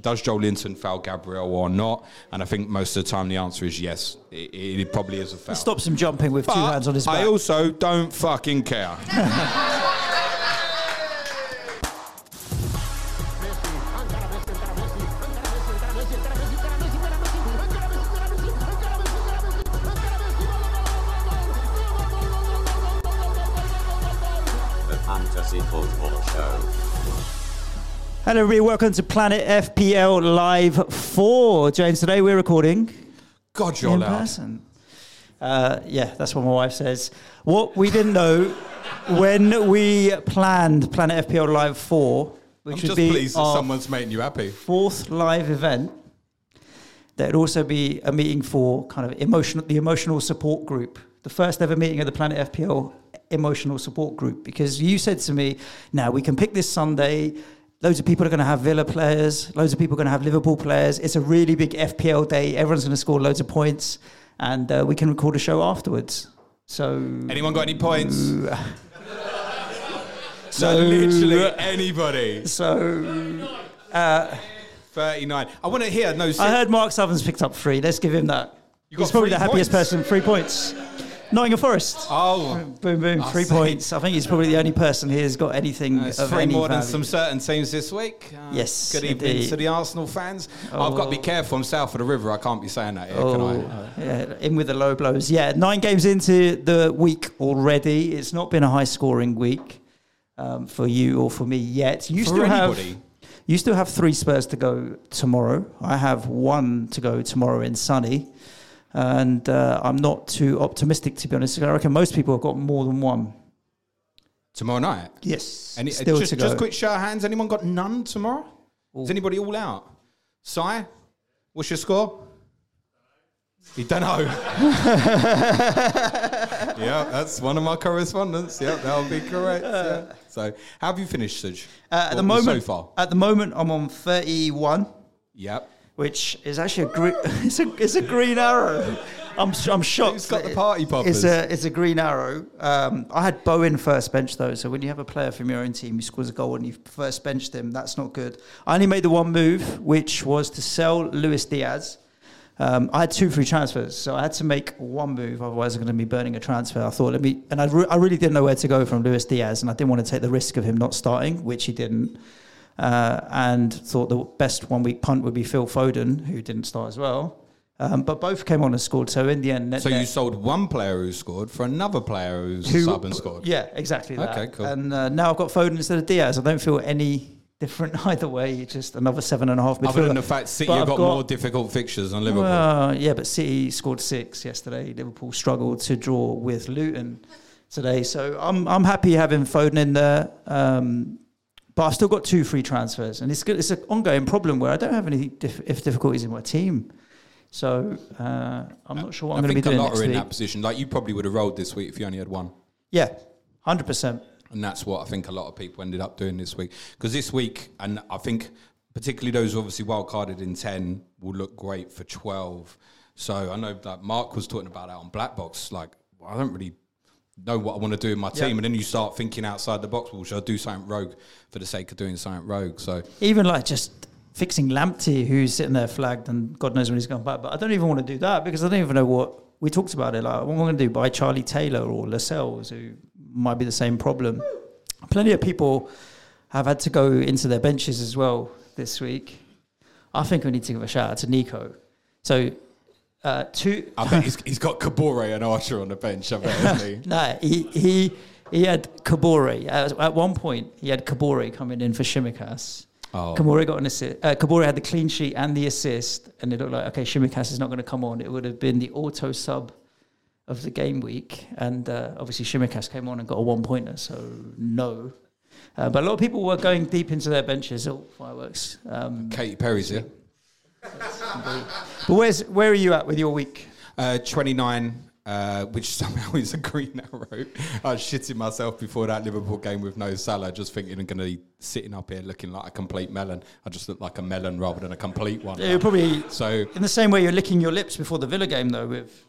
Does Joelinton foul Gabriel or not? And I think most of the time the answer is yes. It probably is a foul. It stops him jumping with two hands on his back. I also don't fucking care. The Fantasy Football Show. Hello everybody, welcome to Planet FPL Live 4. James, today we're recording... God, you're loud. In person. Yeah, that's what my wife says. What we didn't know when we planned Planet FPL Live 4, which would be pleased that someone's making you happy. Fourth live event, there would also be a meeting for kind of the emotional support group. The first ever meeting of the Planet FPL emotional support group, because you said to me, now we can pick this Sunday... Loads of people are going to have Villa players. Loads of people are going to have Liverpool players. It's a really big FPL day. Everyone's going to score loads of points. And we can record a show afterwards. So... Anyone got any points? So literally anybody. So... 39. I want to hear... No. I heard Mark Southerland's picked up 3. Let's give him that. He's probably the happiest person. 3 points. Nottingham Forest. Oh. Boom, boom. 3 points. I think he's probably the only person here who's got anything of any more value than some certain teams this week. Yes. Good evening to the Arsenal fans. Oh. I've got to be careful. I'm south of the river. I can't be saying that here, can I? Yeah, in with the low blows. Yeah, 9 games into the week already. It's not been a high-scoring week for you or for me yet. You still have 3 Spurs to go tomorrow. I have 1 to go tomorrow in sunny. And I'm not too optimistic, to be honest. I reckon most people have got more than 1. Tomorrow night? Yes. Just quick show of hands. Anyone got none tomorrow? Ooh. Is anybody all out? Si, what's your score? You don't know. Yeah, that's one of my correspondents. Yeah, that'll be correct. Yeah. So, how have you finished, Suj? At the moment, I'm on 31. Yep. Which is actually it's a green arrow. I'm shocked. Who's got the party poppers? It's a green arrow. I had Bowen first bench though, so when you have a player from your own team who scores a goal and you first benched him, that's not good. I only made the one move, which was to sell Luis Diaz. I had 2 free transfers, so I had to make one move. Otherwise, I'm going to be burning a transfer. I thought, I really didn't know where to go from Luis Diaz, and I didn't want to take the risk of him not starting, which he didn't. And thought the best 1 week punt would be Phil Foden, who didn't start as well. But both came on and scored. So in the end... you sold one player who scored for another player who sub and scored. Yeah, exactly that. Okay, cool. And now I've got Foden instead of Diaz. I don't feel any different either way. Just another 7.5 midfielder. Other than the fact City have got more difficult fixtures than Liverpool. Yeah, but City scored 6 yesterday. Liverpool struggled to draw with Luton today. So I'm happy having Foden in there. But I've still got 2 free transfers, and it's an ongoing problem where I don't have any difficulties in my team. So I'm not sure what I'm going to be doing next week. I think a lot are in that position. Like you probably would have rolled this week if you only had 1. Yeah, 100%. And that's what I think a lot of people ended up doing this week. Because this week, and I think particularly those obviously wildcarded in 10 will look great for 12. So I know that Mark was talking about that on Black Box. Like, I don't really know what I want to do in my team. And then you start thinking outside the box. Well, should I do something rogue for the sake of doing something rogue? So even like just fixing Lamptey, who's sitting there flagged and God knows when he's gone back. But I don't even want to do that because I don't even know what we talked about it. Like, what am I going to do? Buy Charlie Taylor or Lascelles, who might be the same problem. Plenty of people have had to go into their benches as well this week. I think we need to give a shout out to Nico. So I think he's got Kabore and Archer on the bench, I bet, hasn't he? No, he had Kabore. At one point, he had Kabore coming in for Shimikas. Oh. Kabore got an assist. Kabore had the clean sheet and the assist, and it looked like, okay, Shimikas is not going to come on. It would have been the auto sub of the game week, and obviously Shimikas came on and got a one-pointer, so no. But a lot of people were going deep into their benches. Oh, fireworks. Katy Perry's here. But where are you at with your week? 29, which somehow is a green arrow. I was shitting myself before that Liverpool game with Mo Salah, just thinking I'm going to be sitting up here looking like a complete melon. I just look like a melon rather than a complete one. Yeah, you're probably so in the same way you're licking your lips before the Villa game, though, with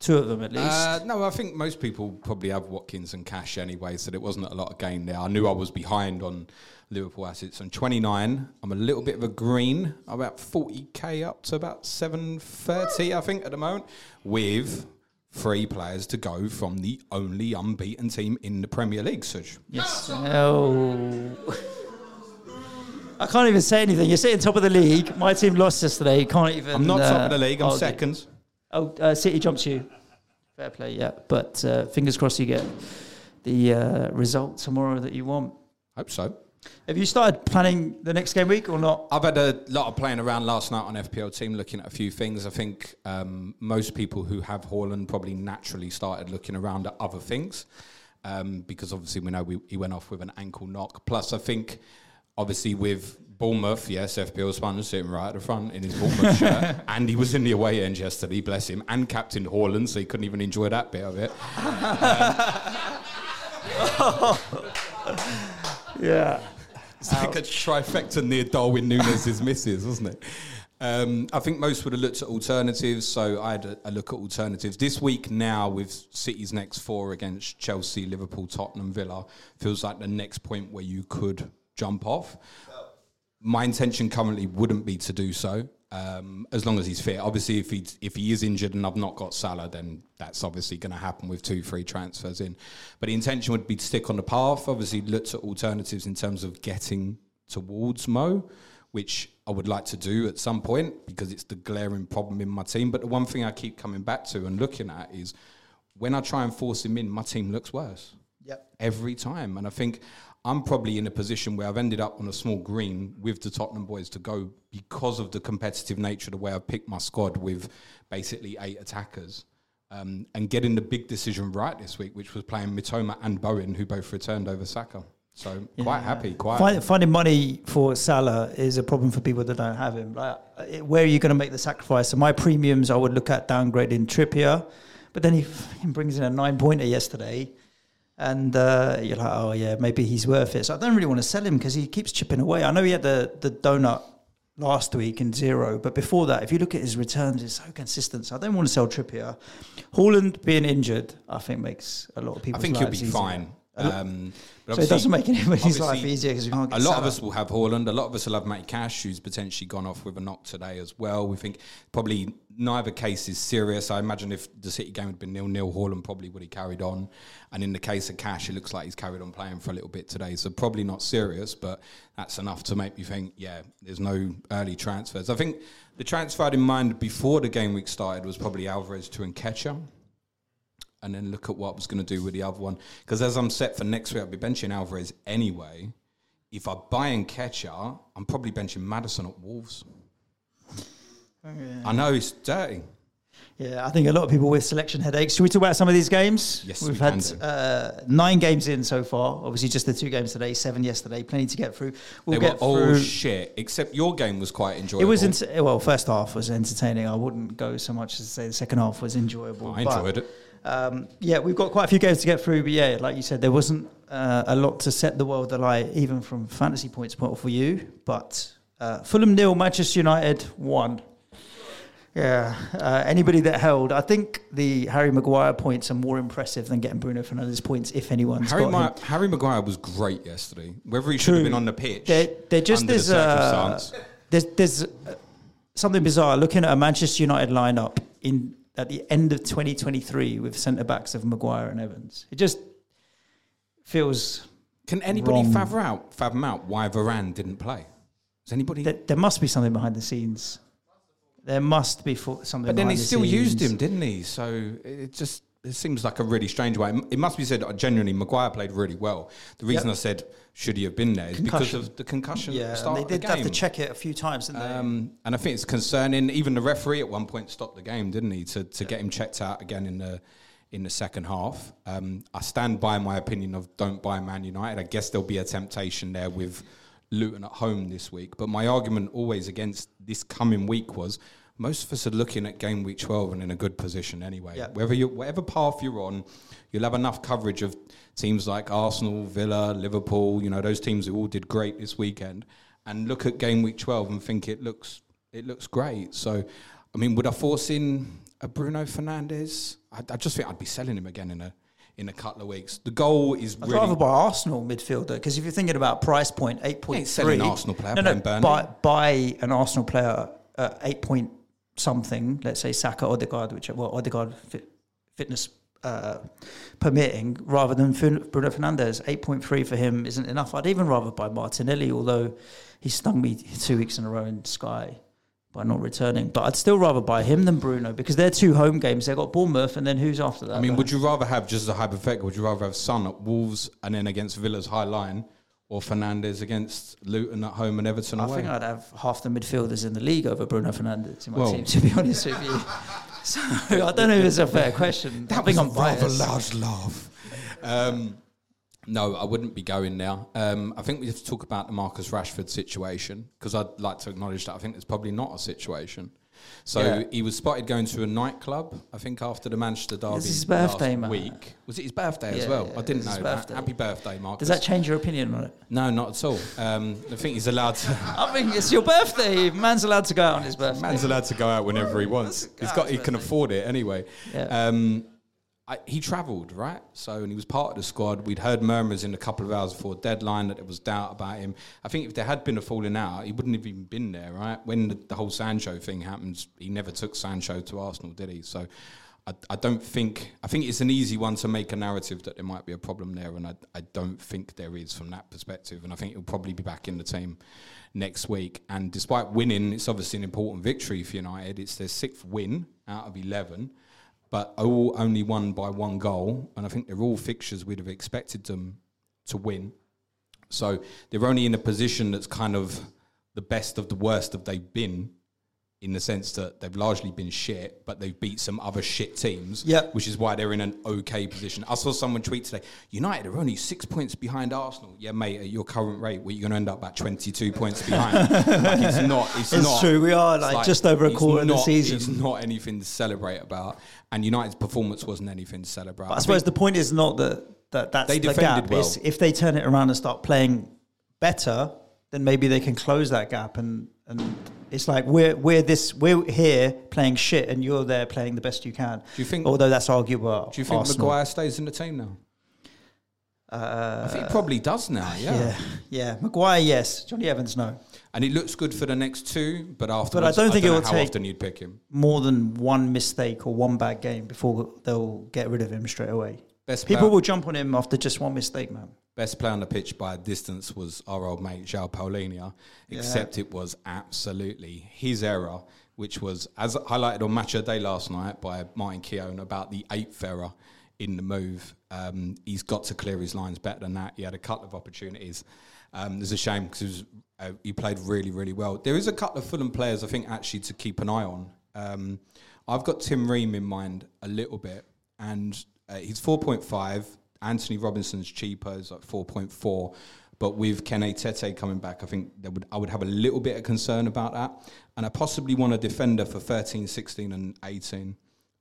two of them at least. No, I think most people probably have Watkins and Cash anyway, so there wasn't a lot of game there. I knew I was behind on Liverpool assets. On 29, I'm a little bit of a green. I'm about 40k up to about 730, I think, at the moment, with three players to go from the only unbeaten team in the Premier League, Suj. Yes. Oh. I can't even say anything. You're sitting top of the league. My team lost yesterday. You can't even... I'm not top of the league. I'm second. Oh, City jumps you. Fair play, yeah. But fingers crossed you get the result tomorrow that you want. Hope so. Have you started planning the next game week or not? I've had a lot of playing around last night on FPL team, looking at a few things. I think most people who have Haaland probably naturally started looking around at other things because obviously we know he went off with an ankle knock. Plus, I think obviously with Bournemouth, yes, FPL Spanish sitting right at the front in his Bournemouth shirt. And he was in the away end yesterday, bless him. And captain Haaland, so he couldn't even enjoy that bit of it. Yeah. It's like a trifecta near Darwin Nunes' missus, wasn't it? I think most would have looked at alternatives, so I had a look at alternatives. This week now, with City's next four against Chelsea, Liverpool, Tottenham, Villa, feels like the next point where you could jump off. My intention currently wouldn't be to do so, as long as he's fit. Obviously, if he is injured and I've not got Salah, then that's obviously going to happen with two free transfers in. But the intention would be to stick on the path. Obviously, looked at alternatives in terms of getting towards Mo, which I would like to do at some point because it's the glaring problem in my team. But the one thing I keep coming back to and looking at is when I try and force him in, my team looks worse. Yep. Every time. And I think... I'm probably in a position where I've ended up on a small green with the Tottenham boys to go because of the competitive nature, the way I've picked my squad with basically 8 attackers. And getting the big decision right this week, which was playing Mitoma and Bowen, who both returned over Saka. So quite happy. Finding money for Salah is a problem for people that don't have him. Like, where are you going to make the sacrifice? So my premiums, I would look at downgrading Trippier. But then he brings in a 9-pointer yesterday. And you're like, oh, yeah, maybe he's worth it. So I don't really want to sell him because he keeps chipping away. I know he had the donut last week in 0. But before that, if you look at his returns, it's so consistent. So I don't want to sell Trippier. Haaland being injured, I think, makes a lot of people's lives easier. I think he'll be fine. So it doesn't make anybody's life easier because we can't get a lot of us will have Haaland. A lot of us will have Matty Cash, who's potentially gone off with a knock today as well. We think probably neither case is serious. I imagine if the City game had been 0-0, Haaland probably would have carried on. And in the case of Cash, it looks like he's carried on playing for a little bit today. So probably not serious, but that's enough to make me think, yeah, there's no early transfers. I think the transfer I had in mind before the game week started was probably Alvarez to Nketiah. And then look at what I was going to do with the other one. Because as I'm set for next week, I'll be benching Alvarez anyway. If I buy Nketiah, I'm probably benching Maddison at Wolves. Yeah. I know it's dirty. Yeah, I think a lot of people with selection headaches. Should we talk about some of these games? Yes, we've had 9 games in so far. Obviously, just the 2 games today, 7 yesterday. Plenty to get through. They were all shit. Except your game was quite enjoyable. It was first half was entertaining. I wouldn't go so much as to say the second half was enjoyable. I enjoyed it. Yeah, we've got quite a few games to get through, but yeah, like you said, there wasn't a lot to set the world alight, even from fantasy points point for you. But Fulham 0, Manchester United 1. Yeah, anybody that held, I think the Harry Maguire points are more impressive than getting Bruno Fernandes points, if anyone's got him. Harry Maguire was great yesterday. Whether he should have been on the pitch, they're just under the circumstance. There's something bizarre looking at a Manchester United lineup in at the end of 2023 with centre backs of Maguire and Evans. It just feels. Can anybody fathom out why Varane didn't play? Does anybody? There must be something behind the scenes. There must be something. But then he still used him, didn't he? So it seems like a really strange way. It must be said, genuinely, Maguire played really well. The reason I said, should he have been there, is because of the concussion at the start of the game. They did have to check it a few times, didn't they? And I think it's concerning. Even the referee at one point stopped the game, didn't he, to get him checked out again in the second half. I stand by my opinion of don't buy Man United. I guess there'll be a temptation there with Luton at home this week, but my argument always against this coming week was most of us are looking at game week 12 and in a good position anyway. Yep. Whatever path you're on, you'll have enough coverage of teams like Arsenal, Villa, Liverpool, those teams who all did great this weekend, and look at game week 12 and think it looks great. So, I mean, would I force in a Bruno Fernandes? I just think I'd be selling him again in a couple of weeks. The goal is I'd rather buy Arsenal midfielder, because if you're thinking about price point, 8.3... Ain't selling an Arsenal player, buy an Arsenal player at 8 point something, let's say Saka, Odegaard, Odegaard fitness permitting, rather than Bruno Fernandes. 8.3 for him isn't enough. I'd even rather buy Martinelli, although he stung me 2 weeks in a row in Sky by not returning. But I'd still rather buy him than Bruno, because they're two home games. They've got Bournemouth, and then who's after that? I mean, would you rather have, just as a hypothetical, would you rather have Son at Wolves and then against Villa's high line, or Fernandes against Luton at home and Everton away? I think I'd have half the midfielders in the league over Bruno Fernandes in my team, to be honest with you. So I don't know if it's a fair question. That was a rather large laugh. No, I wouldn't be going now. I think we have to talk about the Marcus Rashford situation, because I'd like to acknowledge that I think it's probably not a situation. So he was spotted going to a nightclub, I think, after the Manchester derby last week. Was it his birthday as well? Yeah, I didn't know. Happy birthday, Marcus. Does that change your opinion on it? No, not at all. I think he's allowed to... I think it's your birthday. Man's allowed to go out on his birthday. Man's allowed to go out whenever he wants. He can afford it anyway. Yeah. He travelled, right? So, and he was part of the squad. We'd heard murmurs in a couple of hours before deadline that there was doubt about him. I think if there had been a falling out, he wouldn't have even been there, right? When the whole Sancho thing happened, he never took Sancho to Arsenal, did he? So I think it's an easy one to make a narrative that there might be a problem there, and I don't think there is from that perspective. And I think he'll probably be back in the team next week. And despite winning, it's obviously an important victory for United. It's their 6th win out of 11. But all only won by one goal. And I think they're all fixtures we'd have expected them to win. So they're only in a position that's kind of the best of the worst of they've been, in the sense that they've largely been shit, but they've beat some other shit teams, which is why they're in an okay position. I saw someone tweet today, United are only 6 points behind Arsenal. Yeah, mate, at your current rate, you're going to end up about 22 points behind. It's not. True, we are just over a quarter of the season. It's not anything to celebrate about. And United's performance wasn't anything to celebrate. But I suppose the point is not that's the gap. Well. It's if they turn it around and start playing better, then maybe they can close that gap. And it's like we're here playing shit, and you're there playing the best you can. Do you think? Although that's arguable. Do you think Arsenal. Maguire stays in the team now? I think he probably does now. Yeah. Maguire, yes. Johnny Evans, no. And it looks good for the next two, but afterwards, I don't think it will take you'd pick him. More than one mistake or one bad game before they'll get rid of him straight away. People will jump on him after just one mistake, man. Best player on the pitch by a distance was our old mate, João Paulinho, except it was absolutely his error, which was, as highlighted on Match of the Day last night by Martin Keown, about the 8th error in the move. He's got to clear his lines better than that. He had a couple of opportunities. It's a shame because he played really, really well. There is a couple of Fulham players, I think, actually to keep an eye on. I've got Tim Ream in mind a little bit, and he's 4.5. Anthony Robinson's cheaper, is like 4.4. But with Kene Tete coming back, I think I would have a little bit of concern about that. And I possibly want a defender for 13, 16 and 18.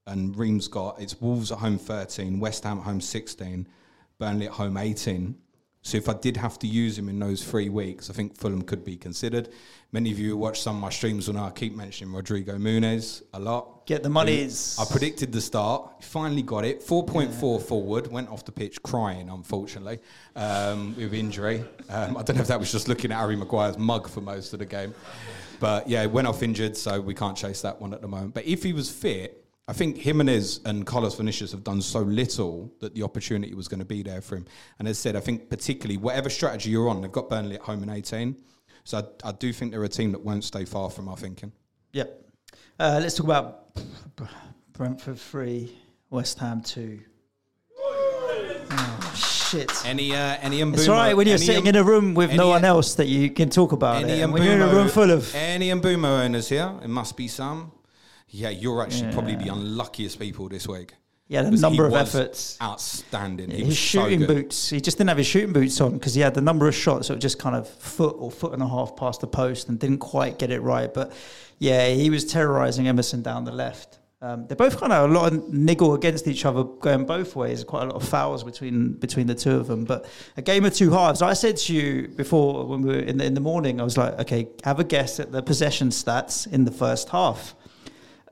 And Ream's got, it's Wolves at home 13, West Ham at home 16, Burnley at home 18. So if I did have to use him in those 3 weeks, I think Fulham could be considered. Many of you who watch some of my streams will know I keep mentioning Rodrigo Muniz a lot. Get the monies. I predicted the start. Finally got it. 4.4 forward. Went off the pitch crying, unfortunately, with injury. I don't know if that was just looking at Harry Maguire's mug for most of the game. But, yeah, went off injured, so we can't chase that one at the moment. But if he was fit, I think Jimenez and Carlos Vinicius have done so little that the opportunity was going to be there for him. And as I said, I think particularly whatever strategy you're on, they've got Burnley at home in 18. So I do think they're a team that won't stay far from our thinking. Yep. Let's talk about Brentford 3, West Ham 2. Oh, shit. Any Mbeumo. It's all right when you're sitting in a room with no one else that you can talk about it. When you're in a room full of... Any Mbeumo owners here? It must be some... Yeah, you're actually probably the unluckiest people this week. Yeah, the number of efforts. Outstanding. Yeah, his shooting boots. He just didn't have his shooting boots on because he had the number of shots that were just kind of foot or foot and a half past the post and didn't quite get it right. But, yeah, he was terrorising Emerson down the left. They're both kind of a lot of niggle against each other going both ways. Quite a lot of fouls between the two of them. But a game of two halves. I said to you before when we were in the morning, I was like, okay, have a guess at the possession stats in the first half.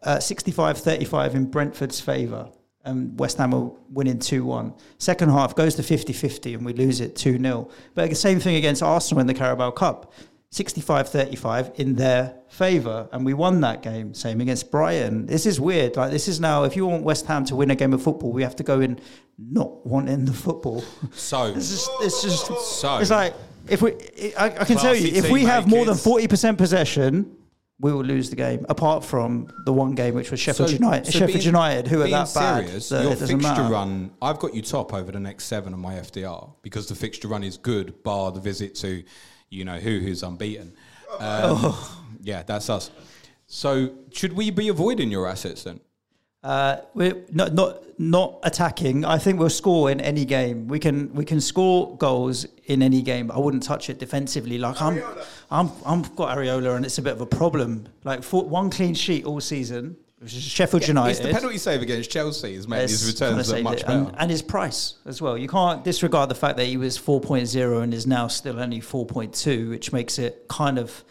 65-35 in Brentford's favour, and West Ham are winning 2-1. Second half goes to 50-50 and we lose it 2-0. But the same thing against Arsenal in the Carabao Cup, 65-35 in their favour, and we won that game. Same against Brighton. This is weird. Like, this is now, if you want West Ham to win a game of football, we have to go in not wanting the football. So it's like if we, I can tell you, if we have more than 40% possession, we will lose the game, apart from the one game, which was Sheffield United. So Sheffield United, who are that serious, bad. Your fixture run, I've got you top over the next 7 on my FDR because the fixture run is good, bar the visit to, you know, who's unbeaten. Yeah, that's us. So should we be avoiding your assets then? We're not attacking. I think we'll score in any game. We can score goals in any game. I wouldn't touch it defensively. Like I've got Areola, and it's a bit of a problem. Like one clean sheet all season, which is Sheffield United. It's the penalty save against Chelsea has made his returns look much better, and his price as well. You can't disregard the fact that he was 4.0 and is now still only 4.2, which makes it kind of.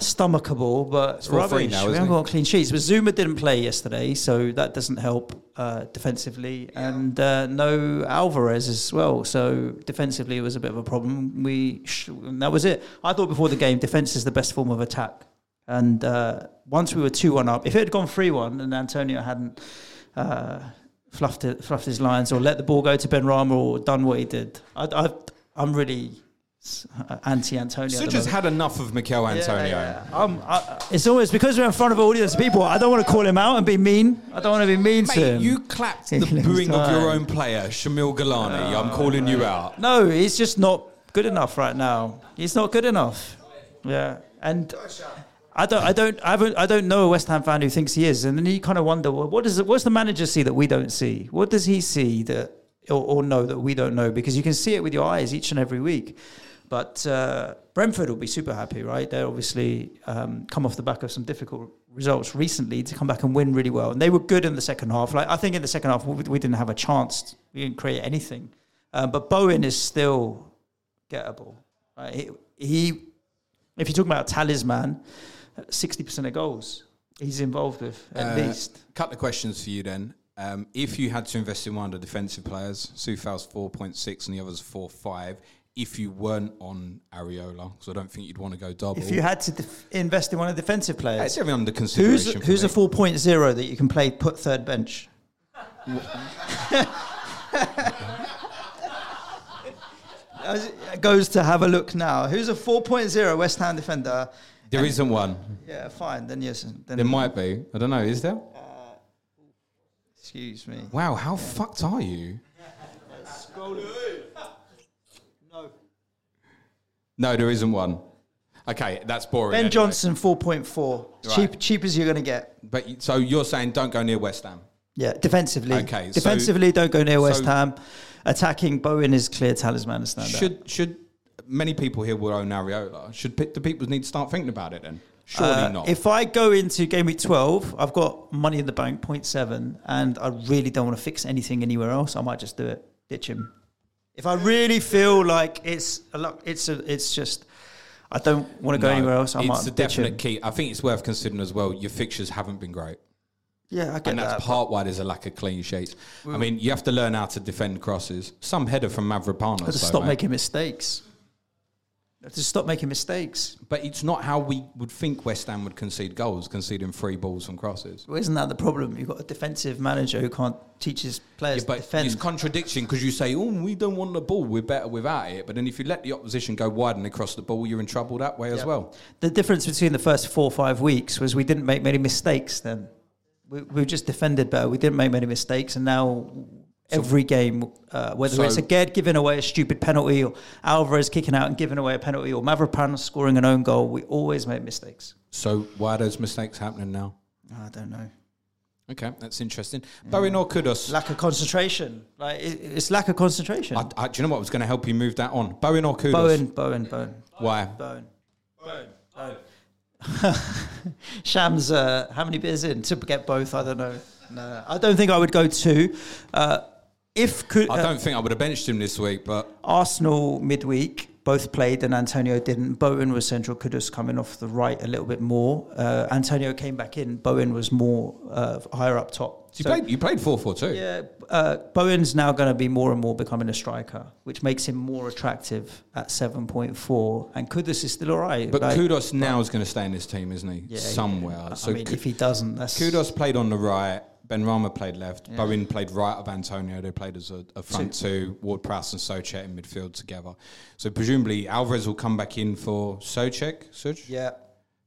Stomachable, but it's rubbish. Now, we haven't got clean sheets. But Zuma didn't play yesterday, so that doesn't help defensively. Yeah. And no Alvarez as well, so defensively it was a bit of a problem. That was it. I thought before the game, defence is the best form of attack. And once we were 2-1 up, if it had gone 3-1 and Antonio hadn't fluffed his lines or let the ball go to Benrahma or done what he did, I'm really... anti-Antonio. Suj has had enough of Mikel Antonio. It's always because we're in front of all these people. I don't want to call him out and be mean. I don't want to be mean to him. You clapped the booing of your own player, Shamil Galani. I'm calling you out. No, he's just not good enough right now. He's not good enough. Yeah, and I don't know a West Ham fan who thinks he is, and then you kind of wonder, well, what's the manager see that we don't see? What does he see that or know that we don't know? Because you can see it with your eyes each and every week. But Brentford will be super happy, right? They obviously come off the back of some difficult results recently to come back and win really well. And they were good in the second half. Like I think in the second half, we didn't have a chance. We didn't create anything. But Bowen is still gettable. Right? He, if you're talking about talisman, 60% of goals he's involved with at least. A couple of questions for you then. If you had to invest in one of the defensive players, Soufal's 4.6 and the other's 4.5, if you weren't on Areola, because I don't think you'd want to go double. If you had to invest in one of the defensive players. It's everything under consideration. Who's a 4.0 that you can play, put third bench? Goes to have a look now. Who's a 4.0 West Ham defender? There isn't one. Yeah, fine. Then yes. Then there might be. I don't know. Is there? Excuse me. Wow, how fucked are you? No, there isn't one. Okay, that's boring. Ben Johnson, 4.4. Right. Cheap as you're going to get. But so you're saying don't go near West Ham? Yeah, defensively. Okay. Defensively, don't go near West Ham. Attacking, Bowen is clear talisman. Should many people here will own Areola. Should the people need to start thinking about it then? Surely not. If I go into game week 12, I've got money in the bank, 0.7, and I really don't want to fix anything anywhere else. I might just do it. Ditch him. If I really feel like it's just I don't want to go anywhere else, I might. It's a definite key. I think it's worth considering as well. Your fixtures haven't been great. Yeah, I get that. And that's part why there's a lack of clean sheets. I mean, you have to learn how to defend crosses. Some header from Mavropanos. Just stop making mistakes. Just stop making mistakes. But it's not how we would think West Ham would concede goals, conceding free balls from crosses. Well, isn't that the problem? You've got a defensive manager who can't teach his players to defend. It's contradiction because you say, oh, we don't want the ball, we're better without it. But then if you let the opposition go wide and across the ball, you're in trouble that way as well. The difference between the first 4 or 5 weeks was we didn't make many mistakes then. We just defended better. We didn't make many mistakes. And now... every game, whether it's Aged giving away a stupid penalty or Alvarez kicking out and giving away a penalty or Mavropanos scoring an own goal, we always make mistakes. So why are those mistakes happening now? I don't know. Okay, that's interesting. Borinor Kudos. Lack of concentration. Like it's lack of concentration. Do you know what was going to help you move that on? Borinor Kudos. Bowen. Why? Bowen. Shams, how many beers in? To get both, I don't know. No, I don't think I would go two. I don't think I would have benched him this week, but... Arsenal midweek, both played and Antonio didn't. Bowen was central, Kudus coming off the right a little bit more. Antonio came back in, Bowen was more higher up top. So you played 4-4-2. Yeah, Bowen's now going to be more and more becoming a striker, which makes him more attractive at 7.4. And Kudus is still all right. But Kudus now is going to stay in this team, isn't he? Yeah, somewhere. Yeah. So I mean, if he doesn't, that's... Kudus played on the right. Benrahma played left. Yeah. Bowen played right of Antonio. They played as a front two. Ward-Prowse and Soucek in midfield together. So presumably Alvarez will come back in for Soucek. Suj? Yeah.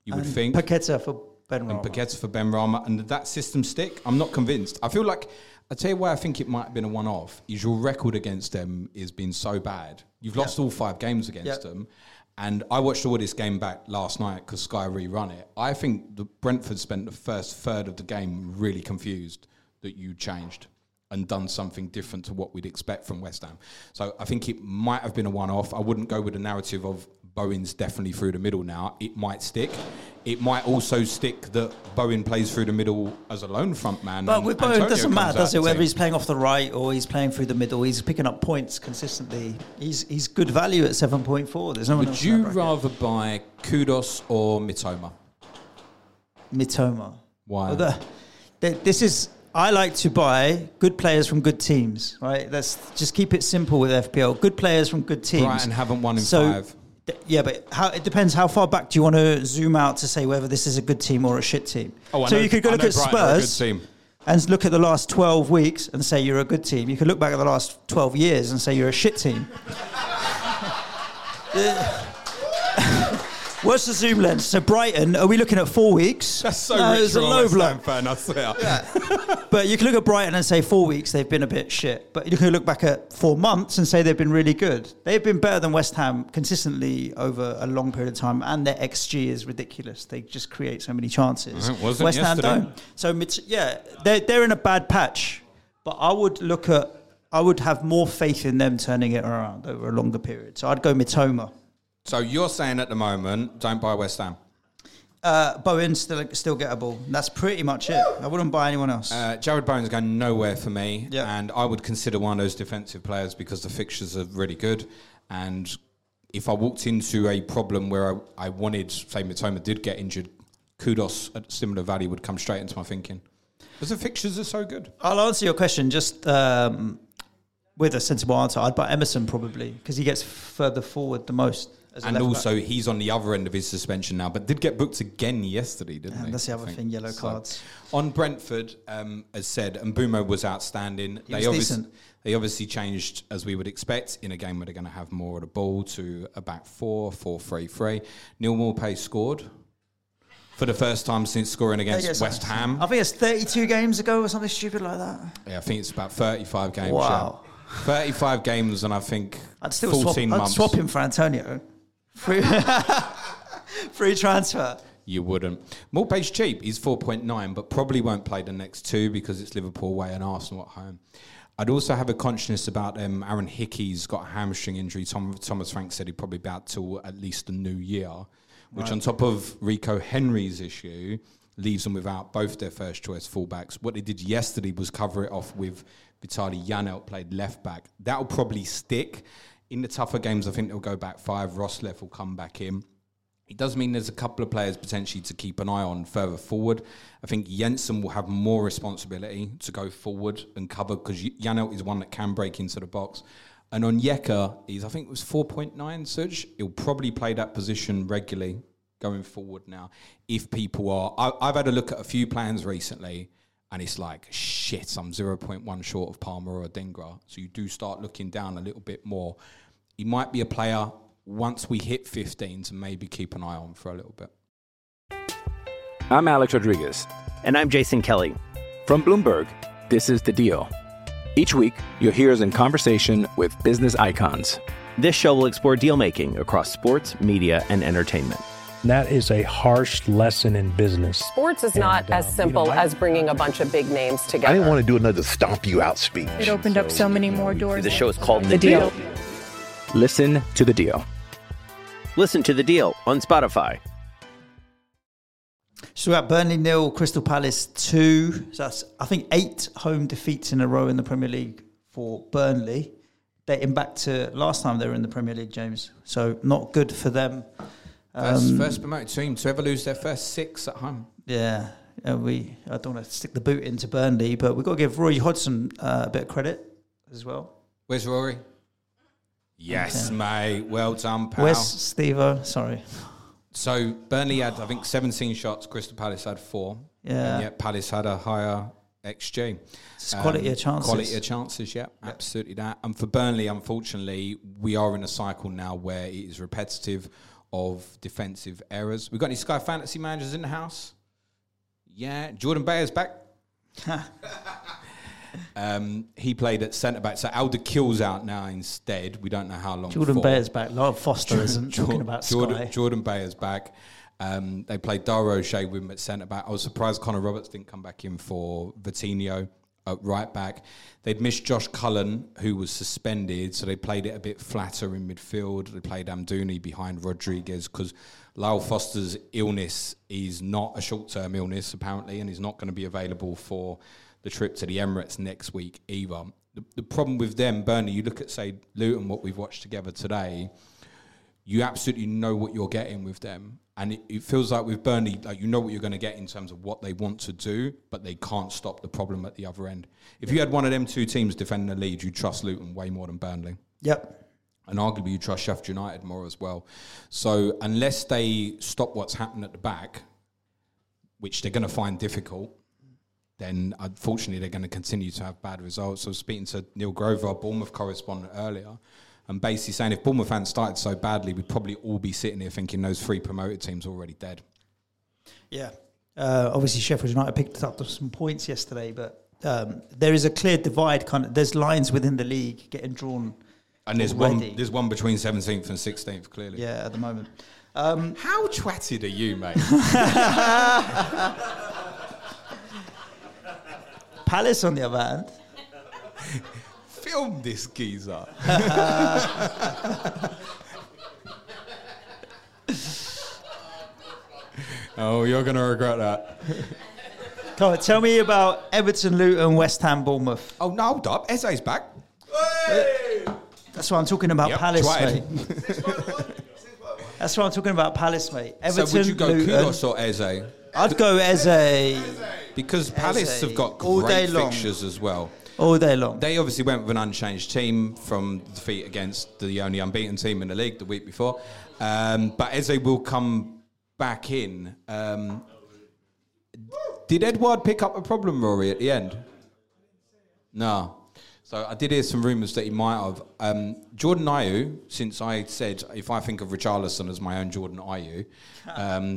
You would think. Paqueta for Benrahma. And Paqueta for Benrahma. And did that system stick? I'm not convinced. I feel like... I'll tell you why I think it might have been a one-off. Is your record against them is being so bad. You've lost all 5 games against them. And I watched all this game back last night because Sky rerun it. I think Brentford spent the first third of the game really confused that you changed and done something different to what we'd expect from West Ham. So I think it might have been a one-off. I wouldn't go with the narrative of Bowen's definitely through the middle now. It might stick. It might also stick that Bowen plays through the middle as a lone front man. But with Bowen, it doesn't matter, does it? Whether he's playing off the right or he's playing through the middle, he's picking up points consistently. He's good value at 7.4. There's no one else. Would you rather buy Kudus or Mitoma? Mitoma. Why? Well, I like to buy good players from good teams, right? Let's just keep it simple with FPL. Good players from good teams. Right, and haven't won in 5. Yeah, but it depends how far back do you want to zoom out to say whether this is a good team or a shit team. You could go look at Spurs and look at the last 12 weeks and say you're a good team. You could look back at the last 12 years and say you're a shit team. What's the zoom lens? So Brighton, are we looking at 4 weeks? That's so rich for a low blow fan, I swear. Yeah. But you can look at Brighton and say 4 weeks, they've been a bit shit. But you can look back at 4 months and say they've been really good. They've been better than West Ham consistently over a long period of time. And their XG is ridiculous. They just create so many chances. West Ham don't. So, yeah, they're in a bad patch. But I would have more faith in them turning it around over a longer period. So I'd go Mitoma. So you're saying at the moment, don't buy West Ham? Bowen's still gettable. That's pretty much it. I wouldn't buy anyone else. Jared Bowen's going nowhere for me. Yep. And I would consider one of those defensive players because the fixtures are really good. And if I walked into a problem where I wanted, say Mitoma did get injured, Kudus at similar value would come straight into my thinking. Because the fixtures are so good. I'll answer your question just... with a sensible answer. I'd buy Emerson probably because he gets further forward the most. And also, he's on the other end of his suspension now, but did get booked again yesterday, didn't he? That's the other thing, yellow cards. On Brentford, as said, Mbumo was outstanding. They obviously changed, as we would expect, in a game where they're going to have more of the ball to a back 4-3-3. Neal Maupay scored for the first time since scoring against West Ham. I think it's 32 games ago or something stupid like that. Yeah, I think it's about 35 games. Wow. Yeah. 35 games and I think I'd still 14 months. I'd swap him for Antonio. Free transfer. You wouldn't. Maupay's cheap. He's 4.9, but probably won't play the next 2 because it's Liverpool away and Arsenal at home. I'd also have a consciousness about Aaron Hickey's got a hamstring injury. Thomas Frank said he'd probably be out till at least the new year, which on top of Rico Henry's issue leaves them without both their first choice fullbacks. What they did yesterday was cover it off with Vitaly Janelt played left back. That'll probably stick. In the tougher games, I think they'll go back five. Roslev will come back in. It does mean there's a couple of players potentially to keep an eye on further forward. I think Jensen will have more responsibility to go forward and cover, because Janelt is one that can break into the box. And on Onyeka, I think it was 4.9, Suj. He'll probably play that position regularly going forward now. If people are... I've had a look at a few plans recently, and it's like, shit, I'm 0.1 short of Palmer or Adingra. So you do start looking down a little bit more. He might be a player... once we hit 15, to maybe keep an eye on for a little bit. I'm Alex Rodriguez. And I'm Jason Kelly. From Bloomberg, this is The Deal. Each week, you'll hear us in conversation with business icons. This show will explore deal-making across sports, media, and entertainment. That is a harsh lesson in business. Sports is not as simple as bringing a bunch of big names together. I didn't want to do another stomp you out speech. It opened up so many more doors. The show is called The Deal. Listen to The Deal. Listen to The Deal on Spotify. So we're at Burnley 0, Crystal Palace 2. So that's, I think, 8 home defeats in a row in the Premier League for Burnley, dating back to last time they were in the Premier League, James. So not good for them. First promoted team to ever lose their first 6 at home. Yeah. I don't want to stick the boot into Burnley, but we've got to give Roy Hodgson a bit of credit as well. Where's Rory? Yes, okay. Mate. Well done, pal. Where's Steve-o? Sorry. So Burnley had, I think, 17 shots. Crystal Palace had 4. Yeah. And yet Palace had a higher XG. It's quality of chances. Quality of chances, yeah. Yep. Absolutely that. And for Burnley, unfortunately, we are in a cycle now where it is repetitive of defensive errors. We've got any Sky Fantasy managers in the house? Yeah. Jordan Bayer's back. He played at centre-back, so Alder Kill's out now instead. We don't know how long. Jordan Bayer's back. Lord Foster isn't talking about Sky. Jordan Bayer's back. They played Dara O'Shea with him at centre-back. I was surprised Connor Roberts didn't come back in for Vitinho at right-back. They'd missed Josh Cullen, who was suspended, so they played it a bit flatter in midfield. They played Amdouni behind Rodriguez because Lyle Foster's illness is not a short-term illness, apparently, and he's not going to be available for... the trip to the Emirates next week either. The problem with them, Burnley, you look at, say, Luton, what we've watched together today, you absolutely know what you're getting with them. And it feels like with Burnley, like you know what you're going to get in terms of what they want to do, but they can't stop the problem at the other end. If you had one of them two teams defending the lead, you trust Luton way more than Burnley. Yep. And arguably you trust Sheffield United more as well. So unless they stop what's happening at the back, which they're going to find difficult, then unfortunately they're going to continue to have bad results. So I was speaking to Neil Grover, our Bournemouth correspondent, earlier, and basically saying if Bournemouth fans started so badly, we'd probably all be sitting here thinking those 3 promoted teams are already dead. Yeah. Obviously Sheffield United picked up some points yesterday, but there is a clear divide. There's lines within the league getting drawn. And there's one between 17th and 16th, clearly. Yeah, at the moment. How twatted are you, mate? Palace, on the other hand. Film this geezer. Oh, you're going to regret that. Come on, tell me about Everton, Luton, West Ham, Bournemouth. Oh, no, hold up. Eze's back. Hey! That's what I'm talking about, yep, Palace, mate. That's what I'm talking about, Palace, mate. Everton, so would you go Luton, Kudos or Eze? I'd go Eze. Because Palace have got great fixtures as well. All day long. They obviously went with an unchanged team from defeat against the only unbeaten team in the league the week before. But Eze will come back in. Did Edouard pick up a problem, Rory, at the end? No. So I did hear some rumours that he might have. Jordan Ayew, since I said, if I think of Richarlison as my own Jordan Ayew,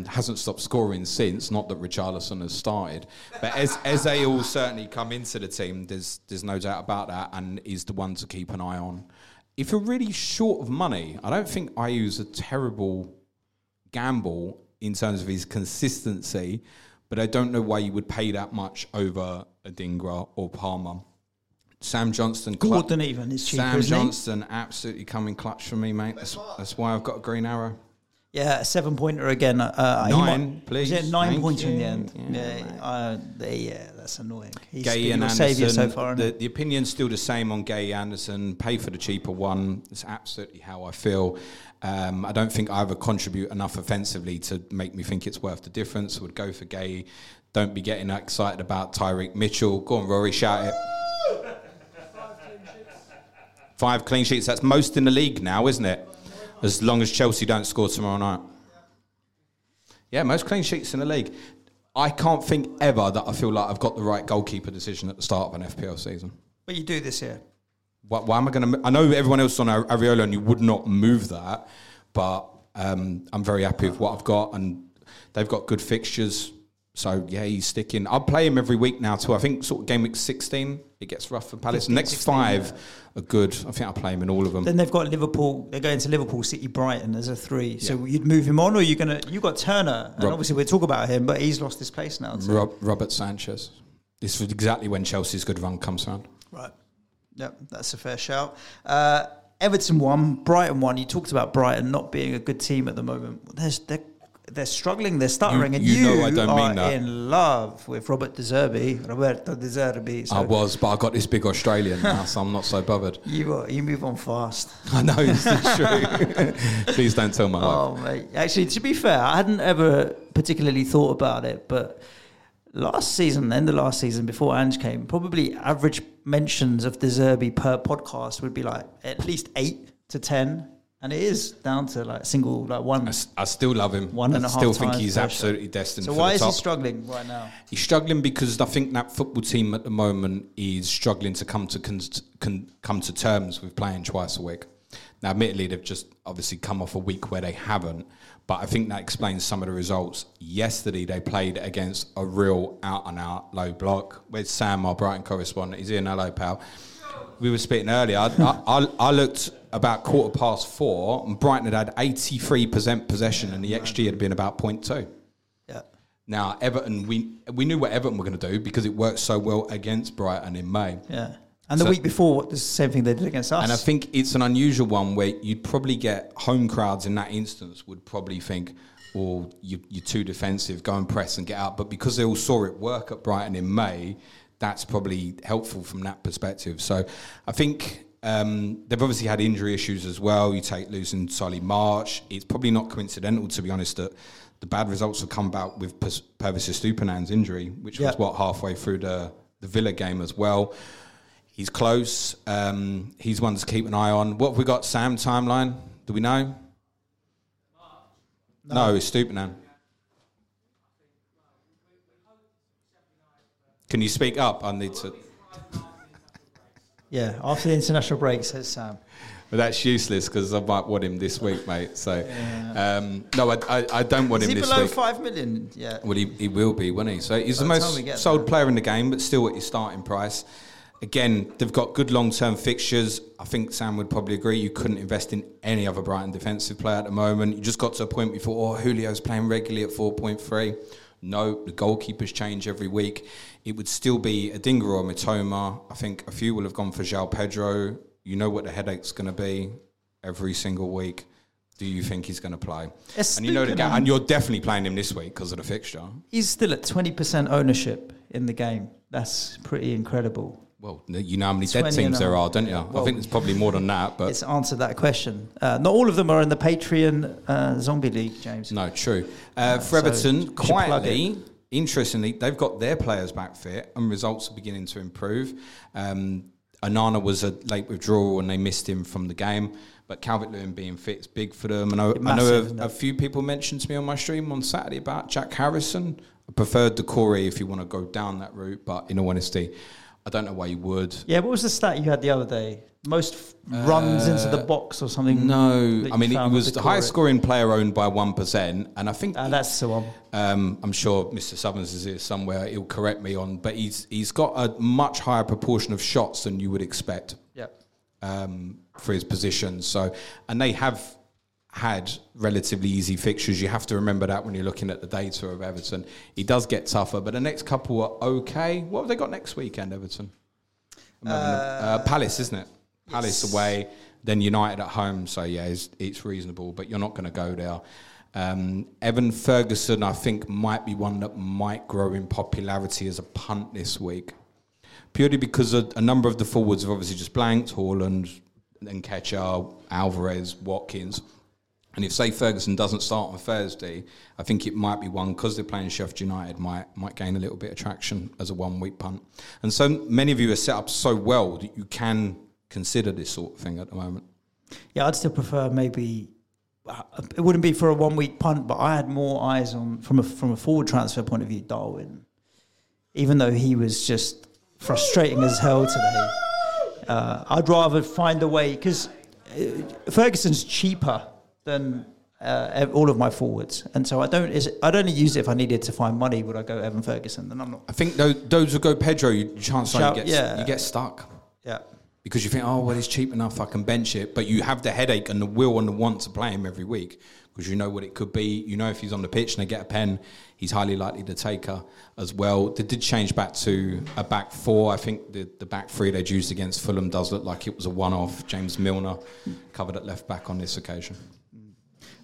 hasn't stopped scoring since. Not that Richarlison has started. But Eze will certainly come into the team. There's no doubt about that, and is the one to keep an eye on. If you're really short of money, I don't think Ayew's a terrible gamble in terms of his consistency, but I don't know why you would pay that much over Adingra or Palmer. Sam Johnston, Gordon even is cheaper. Sam Johnston, absolutely coming clutch for me, mate. That's why I've got a green arrow. Yeah, a 7-pointer again. Nine points in the end. Yeah, that's annoying. He's been a saviour so far. The opinion's still the same on Gay Anderson. Pay for the cheaper one. It's absolutely how I feel. I don't think I ever contribute enough offensively to make me think it's worth the difference. Would go for Gay. Don't be getting excited about Tyreek Mitchell. Go on, Rory, shout it. 5 clean sheets. That's most in the league now, isn't it? As long as Chelsea don't score tomorrow night. Yeah, most clean sheets in the league. I can't think ever that I feel like I've got the right goalkeeper decision at the start of an FPL season. But you do this year. Why am I going to... I know everyone else on Areola and you would not move that, but I'm very happy with what I've got, and they've got good fixtures. So, yeah, he's sticking. I'll play him every week now too. I think sort of game week 16, it gets rough for Palace. 15, next 16, 5 are good. I think I'll play him in all of them. Then they've got Liverpool. They're going to Liverpool, City, Brighton as a 3. So you'd move him on, or you're going to... You've got Turner, and obviously we'll talk about him, but he's lost his place now. So. Robert Sanchez. This is exactly when Chelsea's good run comes around. Right. Yep, that's a fair shout. Everton won, Brighton won. You talked about Brighton not being a good team at the moment. They're struggling, they're stuttering, and you are in love with Roberto De Zerbi. So. I was, but I got this big Australian now, so I'm not so bothered. You move on fast. I know, it's true. Please don't tell my wife. Oh, mate. Actually, to be fair, I hadn't ever particularly thought about it, but last season, before Ange came, probably average mentions of De Zerbi per podcast would be like at least 8 to 10. And it is down to one. I still love him. I still think he's absolutely destined for the top. So why is he struggling right now? He's struggling because I think that football team at the moment is struggling to come to terms with playing twice a week. Now, admittedly, they've just obviously come off a week where they haven't. But I think that explains some of the results. Yesterday, they played against a real out-and-out low block. Where's Sam, our Brighton correspondent? He's here now, hello, pal. We were speaking earlier. I looked about 4:15, and Brighton had 83% possession, and the XG had been about 0.2. Yeah. Now, Everton, we knew what Everton were going to do because it worked so well against Brighton in May. Yeah. And the week before, the same thing they did against us. And I think it's an unusual one where you'd probably get home crowds in that instance would probably think, oh, you're too defensive, go and press and get out. But because they all saw it work at Brighton in May, that's probably helpful from that perspective. So I think they've obviously had injury issues as well. You take losing Solly March. It's probably not coincidental, to be honest, that the bad results have come about with Pervis Estupiñán's injury, which was, halfway through the Villa game as well. He's close. He's one to keep an eye on. What have we got, Sam, timeline? Do we know? No, it's Estupiñán. Can you speak up? I need to... Yeah, after the international break, says Sam. But that's useless because I might want him this week, mate. So, no, I don't want him this week. Is he below 5 million yet? Well, he will be, won't he? So he's the most sold player in the game, but still at his starting price. Again, they've got good long-term fixtures. I think Sam would probably agree. You couldn't invest in any other Brighton defensive player at the moment. You just got to a point where you thought, oh, Julio's playing regularly at 4.3. No, the goalkeepers change every week. It would still be Odinga or Mitoma. I think a few will have gone for João Pedro. You know what the headache's going to be every single week. Do you think he's going to play? And you know the game, and you're definitely playing him this week because of the fixture. He's still at 20% ownership in the game. That's pretty incredible. Well, you know how many dead teams there are, don't you? Well, I think there's probably more than that. But it's answered that question. Not all of them are in the Patreon Zombie League, James. No, true. For Everton, so quietly, interestingly, they've got their players back fit and results are beginning to improve. Onana was a late withdrawal and they missed him from the game. But Calvert-Lewin being fit is big for them. And I know a few people mentioned to me on my stream on Saturday about Jack Harrison. I preferred Decore if you want to go down that route, but in all honesty... I don't know why you would. Yeah, what was the stat you had the other day? Most runs into the box or something? No, I mean, it was the highest scoring player owned by 1%. And I think... that's the one. I'm sure Mr. Southerns is here somewhere. He'll correct me on. But he's got a much higher proportion of shots than you would expect for his position. So, and they have had relatively easy fixtures. You have to remember that when you're looking at the data of Everton. It does get tougher, but the next couple are okay. What have they got next weekend, Everton? Palace, isn't it? Palace away, then United at home. So, yeah, it's reasonable, but you're not going to go there. Evan Ferguson, I think, might be one that might grow in popularity as a punt this week, purely because a number of the forwards have obviously just blanked. Haaland, Nketiah, Alvarez, Watkins. And if, say, Ferguson doesn't start on Thursday, I think it might be one, because they're playing Sheffield United, might gain a little bit of traction as a one-week punt. And so many of you are set up so well that you can consider this sort of thing at the moment. Yeah, I'd still prefer maybe... It wouldn't be for a one-week punt, but I had more eyes on, from a forward transfer point of view, Darwin. Even though he was just frustrating as hell today. I'd rather find a way, because Ferguson's cheaper than all of my forwards, and so I'd only use it if I needed to find money. Would I go Evan Ferguson? Then I'm not. I think those who go Pedro, you chance you get stuck. Yeah. Because you think, oh, well, he's cheap enough, I can bench it. But you have the headache and the will and the want to play him every week because you know what it could be. You know if he's on the pitch and they get a pen, he's highly likely to take her as well. They did change back to a back four. I think the back three they'd used against Fulham does look like it was a one-off. James Milner covered at left back on this occasion.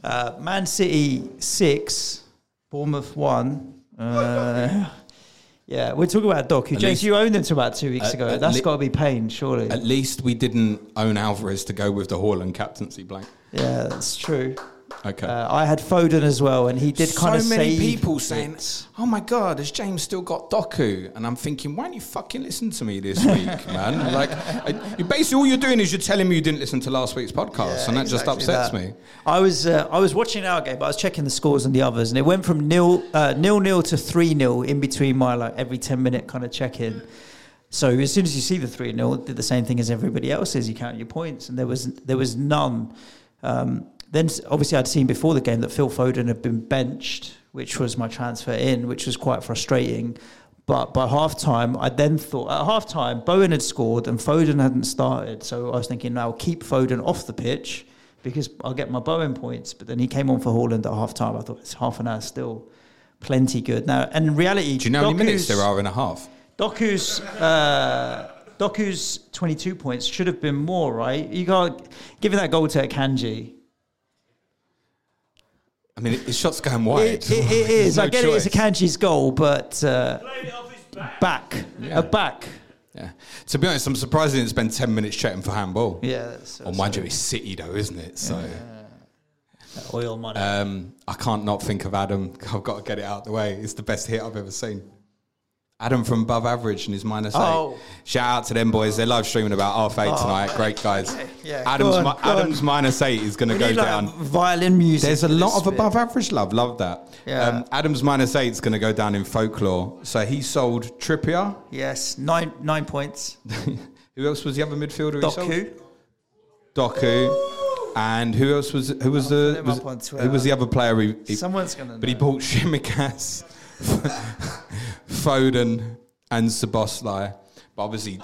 Man City 6, Bournemouth 1. Yeah, we're talking about Doku. James, you owned them to about 2 weeks ago. That's got to be pain, surely. At least we didn't own Alvarez to go with the Haaland captaincy blank. Yeah, that's true. Okay. I had Foden as well, and he did kind of save. So many people saying, oh my God, has James still got Doku? And I'm thinking, why don't you fucking listen to me this week, man? Basically all you're doing is you're telling me you didn't listen to last week's podcast, and that just upsets me. I was watching our game, but I was checking the scores on the others, and it went from 0-0 to 3-0 in between my every 10-minute kind of check-in. So as soon as you see the 3-0, did the same thing as everybody else is, you count your points, and there was none. Then, obviously, I'd seen before the game that Phil Foden had been benched, which was my transfer in, which was quite frustrating. But by half-time, I then thought... At half-time, Bowen had scored and Foden hadn't started. So I was thinking, I'll keep Foden off the pitch because I'll get my Bowen points. But then he came on for Haaland at half-time. I thought, it's half an hour still plenty good. Now, and in reality... Do you know how many minutes there are in a half? Doku's 22 points should have been more, right? You can't... Giving that goal to Akanji... I mean, his shot's going wide. It is. No I get choice. It. It's Akanji's goal, but back. Yeah. To be honest, I'm surprised he didn't spend 10 minutes chatting for handball. Yeah. Mind you, it's City though, isn't it? So. Yeah. Oil money. I can't not think of Adam. I've got to get it out of the way. It's the best hit I've ever seen. Adam from above average and his minus -8. Shout out to them boys. They're live streaming about half 8 tonight. Great guys. Okay. Yeah, Adam's -8 is going to go down. Violin music. There's a lot of above average love. Love that. Yeah. Adam's -8 is going to go down in folklore. So he sold Trippier. Yes, nine points. Who else was the other midfielder? Doku. And who was the other player? Someone's going to. But he bought Shimikas. Foden and Szoboszlai, but obviously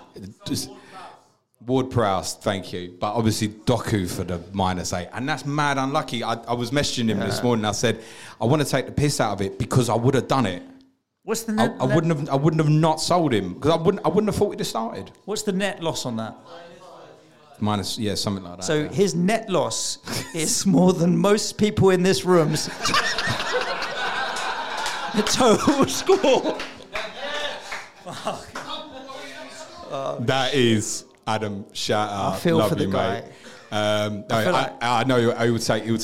Ward-Prowse, thank you, but obviously Doku for the -8, and that's mad unlucky. I was messaging him this morning. I said I want to take the piss out of it because I would have done it. What's the net? I wouldn't have not sold him because I wouldn't have thought we'd have started. What's the net loss on that? Minus, yeah, something like that. So his net loss is more than most people in this room's. The total score. That is Adam. Shout out. I feel Love for the you, guy. Mate. I know he will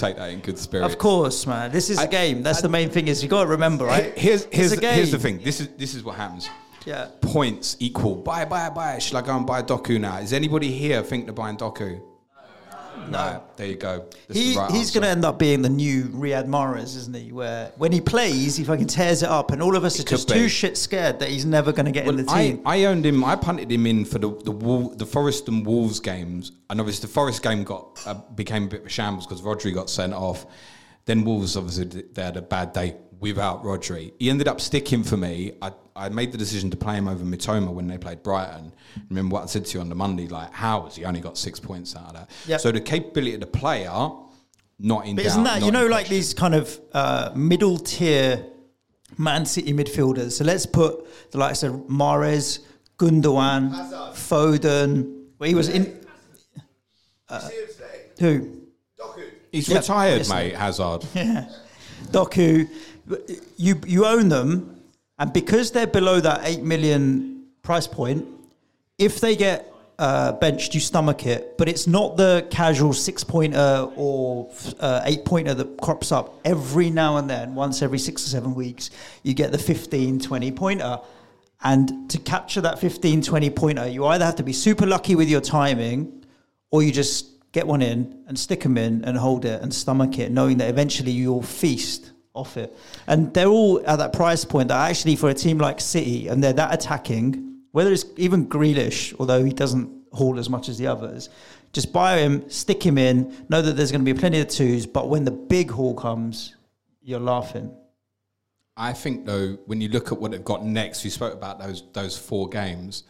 take that in good spirit. Of course, man. This is a game. That's the main thing. Is you got to remember, right? Here's the thing. This is what happens. Yeah. Points equal. Buy. Shall I go and buy Doku now? Is anybody here think they're buying Doku? No, right, there you go. He's going to end up being the new Riyad Mahrez, isn't he? Where when he plays, he fucking tears it up, and all of us are just too shit scared that he's never going to get in the team. I owned him. I punted him in for the Forest and Wolves games, and obviously the Forest game got became a bit of a shambles because Rodri got sent off. Then Wolves obviously they had a bad day without Rodri. He ended up sticking for me. I made the decision to play him over Mitoma when they played Brighton. Remember what I said to you on the Monday, how has he only got 6 points out of that? Yep. So the capability of the player, not in doubt. But isn't that, these kind of middle tier Man City midfielders. So let's put the likes of Mahrez, Gundogan, Foden. Well, he was in... who? Doku. He's retired, mate, Hazard. Yeah. Doku, you own them, and because they're below that 8 million price point, if they get benched, you stomach it. But it's not the casual 6-pointer or 8-pointer that crops up every now and then. Once every 6 or 7 weeks, you get the 15, 20-pointer. And to capture that 15, 20-pointer, you either have to be super lucky with your timing, or you just get one in and stick them in and hold it and stomach it, knowing that eventually you'll feast off it. And they're all at that price point that actually, for a team like City, and they're that attacking, whether it's even Grealish, although he doesn't haul as much as the others, just buy him, stick him in, know that there's going to be plenty of twos, but when the big haul comes, you're laughing. I think, though, when you look at what they've got next, you spoke about those four games,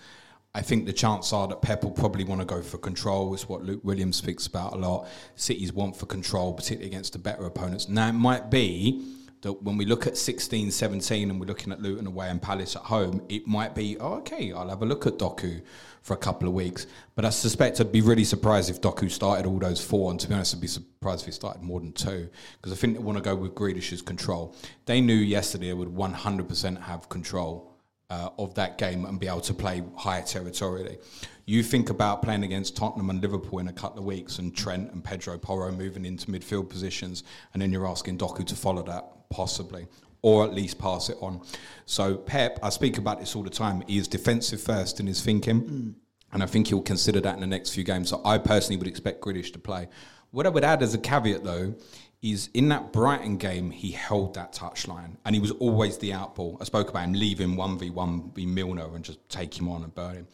I think the chances are that Pep will probably want to go for control. It's what Luke Williams speaks about a lot. City's want for control, particularly against the better opponents. Now, it might be that when we look at 16, 17, and we're looking at Luton away and Palace at home, it might be, oh, okay, I'll have a look at Doku for a couple of weeks. But I suspect I'd be really surprised if Doku started all those four. And to be honest, I'd be surprised if he started more than two, because I think they want to go with Grealish's control. They knew yesterday they would 100% have control of that game and be able to play higher territorially. You think about playing against Tottenham and Liverpool in a couple of weeks, and Trent and Pedro Porro moving into midfield positions, and then you're asking Doku to follow that, possibly, or at least pass it on. So Pep, I speak about this all the time, he is defensive first in his thinking, and I think he'll consider that in the next few games. So I personally would expect Grealish to play. What I would add as a caveat, though, is in that Brighton game, he held that touchline and he was always the outball. I spoke about him leaving 1v1 Milner and just take him on and burn him.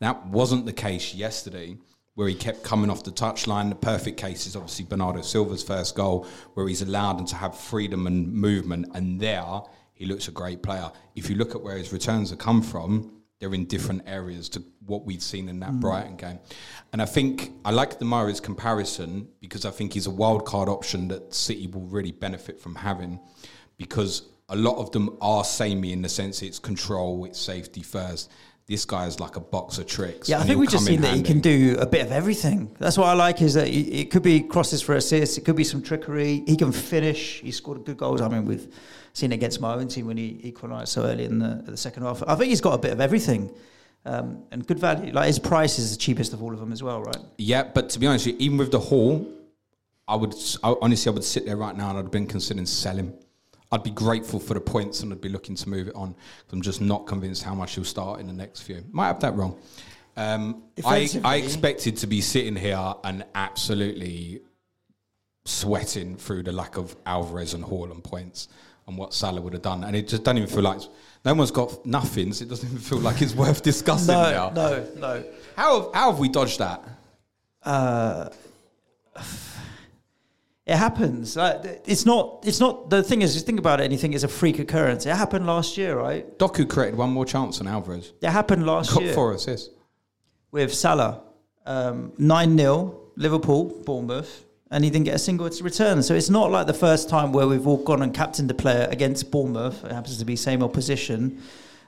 That wasn't the case yesterday, where he kept coming off the touchline. The perfect case is obviously Bernardo Silva's first goal, where he's allowed him to have freedom and movement, and there he looks a great player. If you look at where his returns have come from, they're in different areas to what we've seen in that Brighton game. And I think I like the Mahrez comparison, because I think he's a wild card option that City will really benefit from having, because a lot of them are samey in the sense it's control, it's safety first. This guy is like a box of tricks. Yeah, I think we've just seen that he can do a bit of everything. That's what I like, is that it could be crosses for assists, it could be some trickery, he can finish, he scored good goals. I mean, we've seen it against my own team when he equalised so early in the second half. I think he's got a bit of everything, and good value. Like, his price is the cheapest of all of them as well, right? Yeah, but to be honest, even with the haul, I would sit there right now and I'd have been considering selling. I'd be grateful for the points and I'd be looking to move it on. I'm just not convinced how much he'll start in the next few. Might have that wrong. I expected to be sitting here and absolutely sweating through the lack of Alvarez and Haaland points and what Salah would have done. And it just doesn't even feel like... No one's got nothing, so it doesn't even feel like it's worth discussing now. No. How have we dodged that? It happens. It's not. The thing is, just think about it. Anything is a freak occurrence. It happened last year, right? Doku created one more chance than Alvarez. It happened last year. Got 4 assists with Salah. 9-0 Liverpool, Bournemouth, and he didn't get a single return. So it's not like the first time where we've all gone and captained the player against Bournemouth. It happens to be same opposition,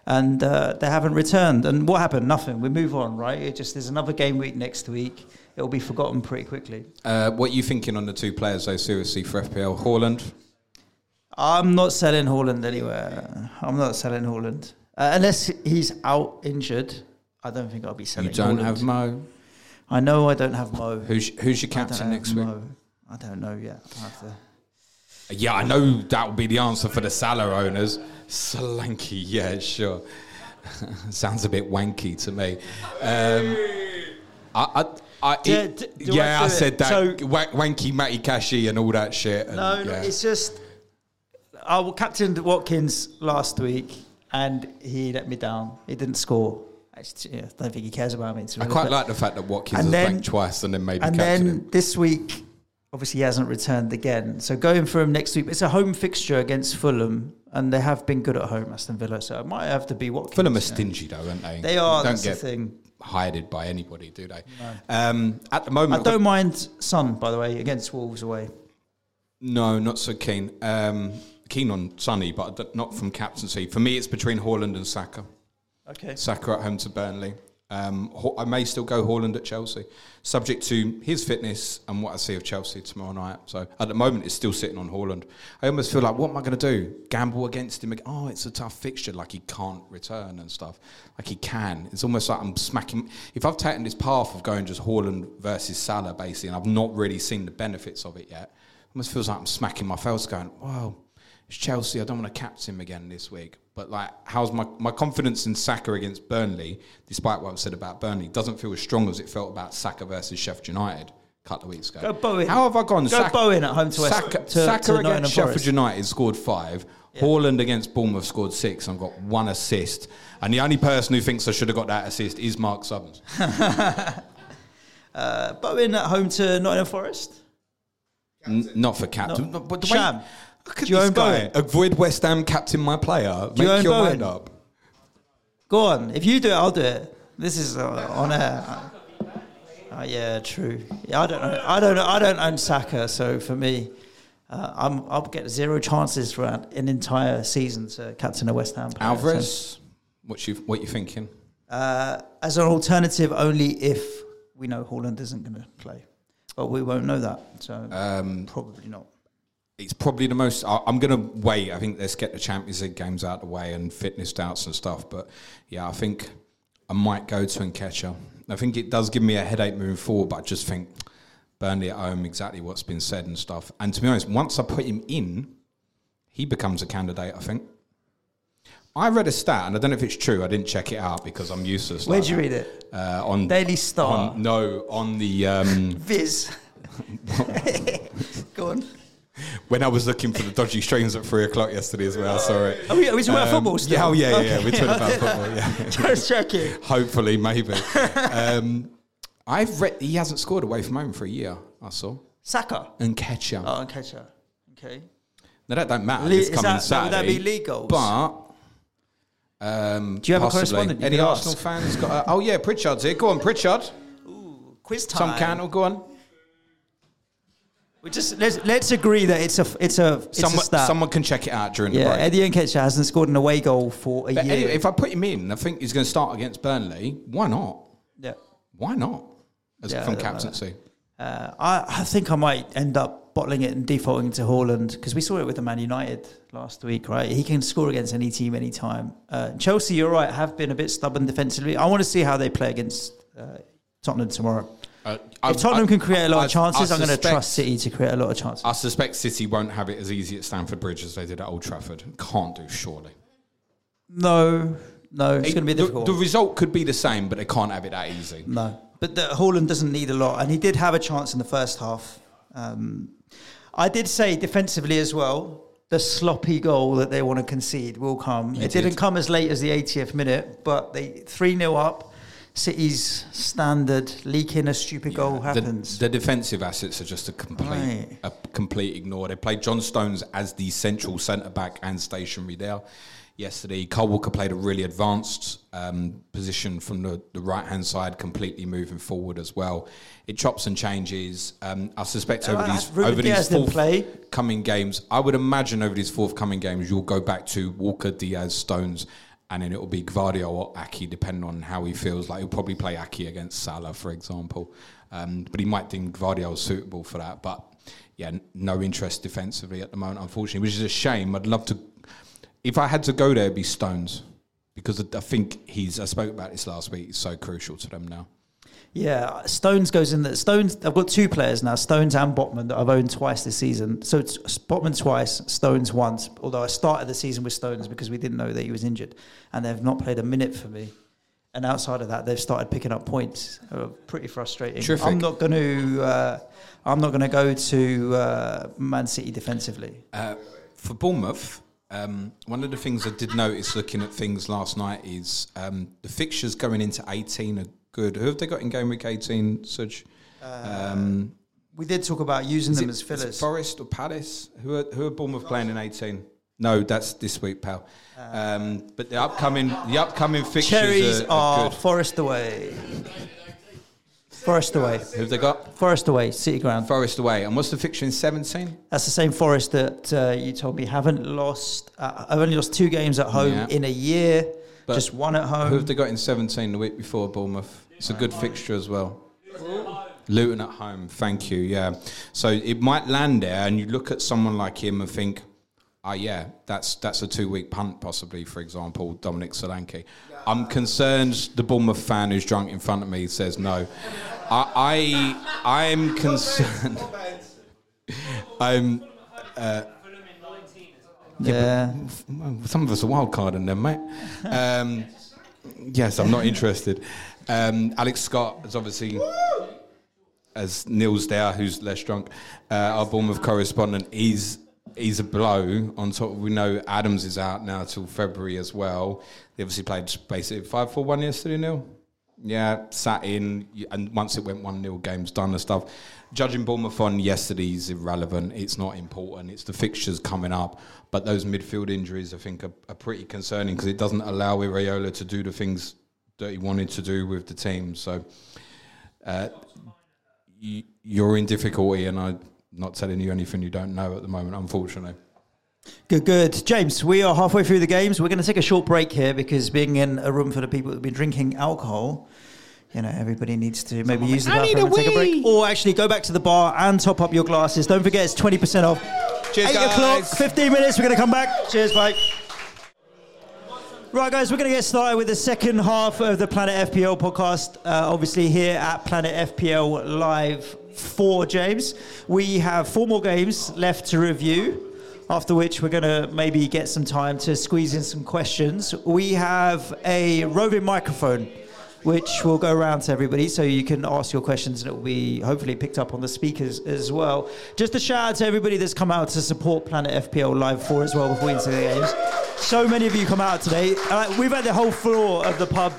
and they haven't returned. And what happened? Nothing. We move on, right? It just there's another game week next week. It'll be forgotten pretty quickly. What are you thinking on the two players, though, seriously, for FPL? Haaland? I'm not selling Haaland anywhere. Unless he's out injured, I don't think I'll be selling Haaland. You don't have Mo? I know I don't have Mo. Who's your captain next week? Mo. I don't know yet. Yeah, I know that'll be the answer for the Salah owners. Solanke, yeah, sure. Sounds a bit wanky to me. I said that. So, wanky Matty Cashy and all that shit. And, it's just... I captained Watkins last week and he let me down. He didn't score. I don't think he cares about me. I quite like the fact that Watkins has ranked twice and then maybe captained him. This week, obviously he hasn't returned again. So going for him next week. It's a home fixture against Fulham, and they have been good at home, Aston Villa, so it might have to be Watkins. Fulham are stingy, though, aren't they? They are, that's the thing. Hired by anybody, do they? No. At the moment, I don't mind Son, by the way, against Wolves away. No, not so keen. Keen on Sonny, but not from captaincy. For me, it's between Haaland and Saka. Okay. Saka at home to Burnley. I may still go Haaland at Chelsea, subject to his fitness and what I see of Chelsea tomorrow night. So at the moment, it's still sitting on Haaland. I almost feel like, what am I going to do? Gamble against him? Oh, it's a tough fixture. Like, he can't return and stuff. Like, he can. It's almost like I'm smacking. If I've taken this path of going just Haaland versus Salah, basically, and I've not really seen the benefits of it yet, it almost feels like I'm smacking my face going, wow, it's Chelsea. I don't want to captain him again this week. But, like, how's my confidence in Saka against Burnley, despite what I've said about Burnley, doesn't feel as strong as it felt about Saka versus Sheffield United a couple of weeks ago. Go Bowen. How have I gone? Go Saka, Bowen at home to West Ham. Saka against Sheffield United scored 5. Yeah. Haaland against Bournemouth scored 6. I've got 1 assist. And the only person who thinks I should have got that assist is Mark Summers. Bowen at home to Nottingham Forest? Not for captain. But Sham. Look at this guy. Avoid West Ham, captain my player. Make your mind up. Go on. If you do it, I'll do it. This is on air. Oh, yeah, true. Yeah, I don't own Saka, so for me, I'll get 0 chances for an entire season to captain a West Ham player. Alvarez, what you thinking? As an alternative, only if we know Haaland isn't going to play, but we won't know that, so probably not. It's probably the most... I'm going to wait. I think let's get the Champions League games out of the way and fitness doubts and stuff. But, yeah, I think I might go to Nketiah. I think it does give me a headache moving forward, but I just think Burnley at home, exactly what's been said and stuff. And to be honest, once I put him in, he becomes a candidate, I think. I read a stat, and I don't know if it's true. I didn't check it out because I'm useless. Where'd you read it? On Daily Star? On the... Viz. Go on. When I was looking for the dodgy streams at 3 o'clock yesterday as well, sorry. Are we talking about football still? Yeah, we're talking about football, yeah. Just checking. Hopefully, maybe. I've read he hasn't scored away from home for a year, I saw. Saka? Nketiah. Oh, Nketiah. Okay. Now, that don't matter. It's coming Saturday. Would that be league goals? But... do you have possibly a correspondent? Any Arsenal fans? Got? Oh, yeah, Pritchard's here. Go on, Pritchard. Ooh, quiz time. Tom Cannell, go on. We just let's agree that it's a stat. Someone can check it out during the break. Eddie Nketiah hasn't scored an away goal for a year. Anyway, if I put him in, I think he's going to start against Burnley. Why not? Yeah. Why not? From captaincy. I think I might end up bottling it and defaulting to Haaland because we saw it with the Man United last week, right? He can score against any team, any time. Chelsea, you're right, have been a bit stubborn defensively. I want to see how they play against Tottenham tomorrow. If Tottenham can create a lot of chances, I'm going to trust City to create a lot of chances. I suspect City won't have it as easy at Stamford Bridge as they did at Old Trafford. Can't do, surely. No, it's going to be difficult. The result could be the same, but they can't have it that easy. No, but Haaland doesn't need a lot, and he did have a chance in the first half. I did say defensively as well, the sloppy goal that they want to concede will come. It didn't come as late as the 80th minute, but they 3-0 up. City's standard leaking a stupid goal happens. The defensive assets are just a complete ignore. They played John Stones as the central centre back and stationary there yesterday. Kyle Walker played a really advanced position from the right hand side, completely moving forward as well. It chops and changes. I suspect over these forthcoming games, I would imagine over these forthcoming games, you'll go back to Walker, Diaz, Stones. And then it'll be Guardiola or Aki, depending on how he feels. Like, he'll probably play Aki against Salah, for example. But he might deem Guardiola suitable for that. But, yeah, no interest defensively at the moment, unfortunately, which is a shame. I'd love to... If I had to go there, it'd be Stones. Because I think I spoke about this last week. He's so crucial to them now. Yeah, Stones goes in there. Stones, I've got 2 players now, Stones and Botman, that I've owned twice this season. So it's Botman twice, Stones once, although I started the season with Stones because we didn't know that he was injured. And they've not played a minute for me. And outside of that, they've started picking up points. Pretty frustrating. Terrific. I'm not going to go to Man City defensively. For Bournemouth, one of the things I did notice looking at things last night is the fixtures going into 18 are good. Who have they got in game week 18, Suj? We did talk about using them as fillers. Is it Forest or Palace? Who are Bournemouth playing in 18? No, that's this week, pal. But the upcoming fixtures are good. Forest away. Forest away. Who have they got? Forest away, City Ground. Forest away. And what's the fixture in 17? That's the same Forest that you told me haven't lost. I've only lost 2 games at home in a year. But just one at home. Who have they got in 17 the week before Bournemouth? It's a good fixture as well. Luton at home, thank you, yeah. So it might land there, and you look at someone like him and think, oh, yeah, that's a two-week punt possibly, for example, Dominic Solanke. Yeah. I'm concerned the Bournemouth fan who's drunk in front of me says no. I'm concerned. Yeah, some of us are wild carding them, mate. Yes, I'm not interested. Alex Scott is obviously... as Neil's there, who's less drunk, our Bournemouth correspondent, he's a blow. On top, we know Adams is out now till February as well. They obviously played basically 5-4-1 yesterday, Neil. Yeah, sat in, and once it went 1-0, game's done and stuff. Judging Bournemouth on yesterday is irrelevant. It's not important. It's the fixtures coming up. But those midfield injuries, I think, are pretty concerning because it doesn't allow Iriola to do the things that he wanted to do with the team. So... you're in difficulty, and I'm not telling you anything you don't know at the moment, unfortunately. Good. James, we are halfway through the games. We're going to take a short break here because being in a room full of people that have been drinking alcohol, you know, everybody needs to maybe use the bathroom and take a break. Or actually go back to the bar and top up your glasses. Don't forget, it's 20% off. Cheers, 8 guys. O'clock, 15 minutes. We're going to come back. Cheers, mate. Right, guys, we're going to get started with the second half of the Planet FPL podcast, obviously here at Planet FPL Live 4, James. We have 4 more games left to review, after which we're going to maybe get some time to squeeze in some questions. We have a roving microphone, which will go around to everybody, so you can ask your questions, and it will be hopefully picked up on the speakers as well. Just a shout-out to everybody that's come out to support Planet FPL Live 4 as well before we enter the games. So many of you come out today. We've had the whole floor of the pub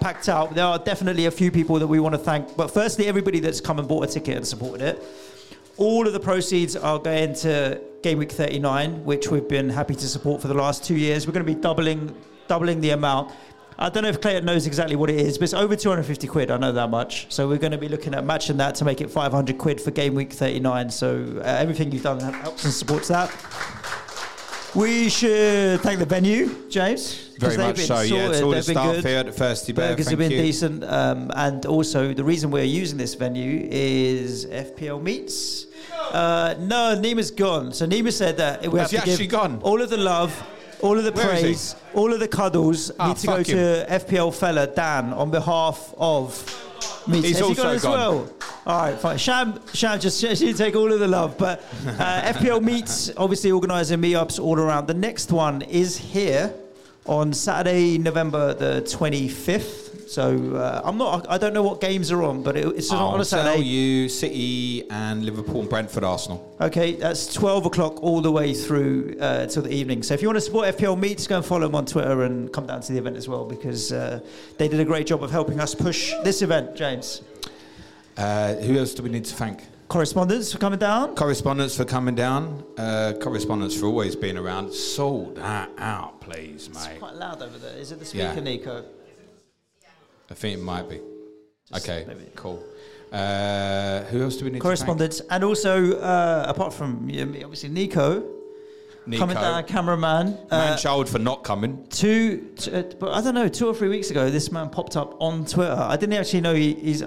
packed out. There are definitely a few people that we want to thank. But firstly, everybody that's come and bought a ticket and supported it. All of the proceeds are going to Game Week 39, which we've been happy to support for the last 2 years. We're going to be doubling the amount. I don't know if Clayton knows exactly what it is, but it's over 250 quid, I know that much. So we're going to be looking at matching that to make it 500 quid for Game Week 39. So everything you've done helps and supports that. We should thank the venue, James. Very much so, sorted. Yeah. It's all the staff here at the Thirsty Bear. Burgers have been decent. And also, the reason we're using this venue is FPL Meets. No, Nima's gone. So Nima said that we have to give all of the love, all of the praise, all of the cuddles need to go to FPL fella, Dan, on behalf of... Me. He's also gone as well. All right, fine. Sham just she take all of the love. But FPL Meets, obviously organising meetups all around. The next one is here on Saturday, November the 25th. So I don't know what games are on, but it's on a Saturday. LU, City and Liverpool and Brentford, Arsenal. Okay, that's 12 o'clock all the way through till the evening. So if you want to support FPL Meets, go and follow them on Twitter and come down to the event as well, because they did a great job of helping us push this event, James. Who else do we need to thank? Correspondents for coming down. Correspondents for always being around. Sold that out, please, mate. It's quite loud over there. Is it the speaker, yeah. Nico? I think it might be. Just okay, maybe. Cool. Who else do we need correspondents to thank? And also, apart from, obviously, Nico. Coming down, cameraman. Man-child for not coming. I don't know, 2 or 3 weeks ago, this man popped up on Twitter. I didn't actually know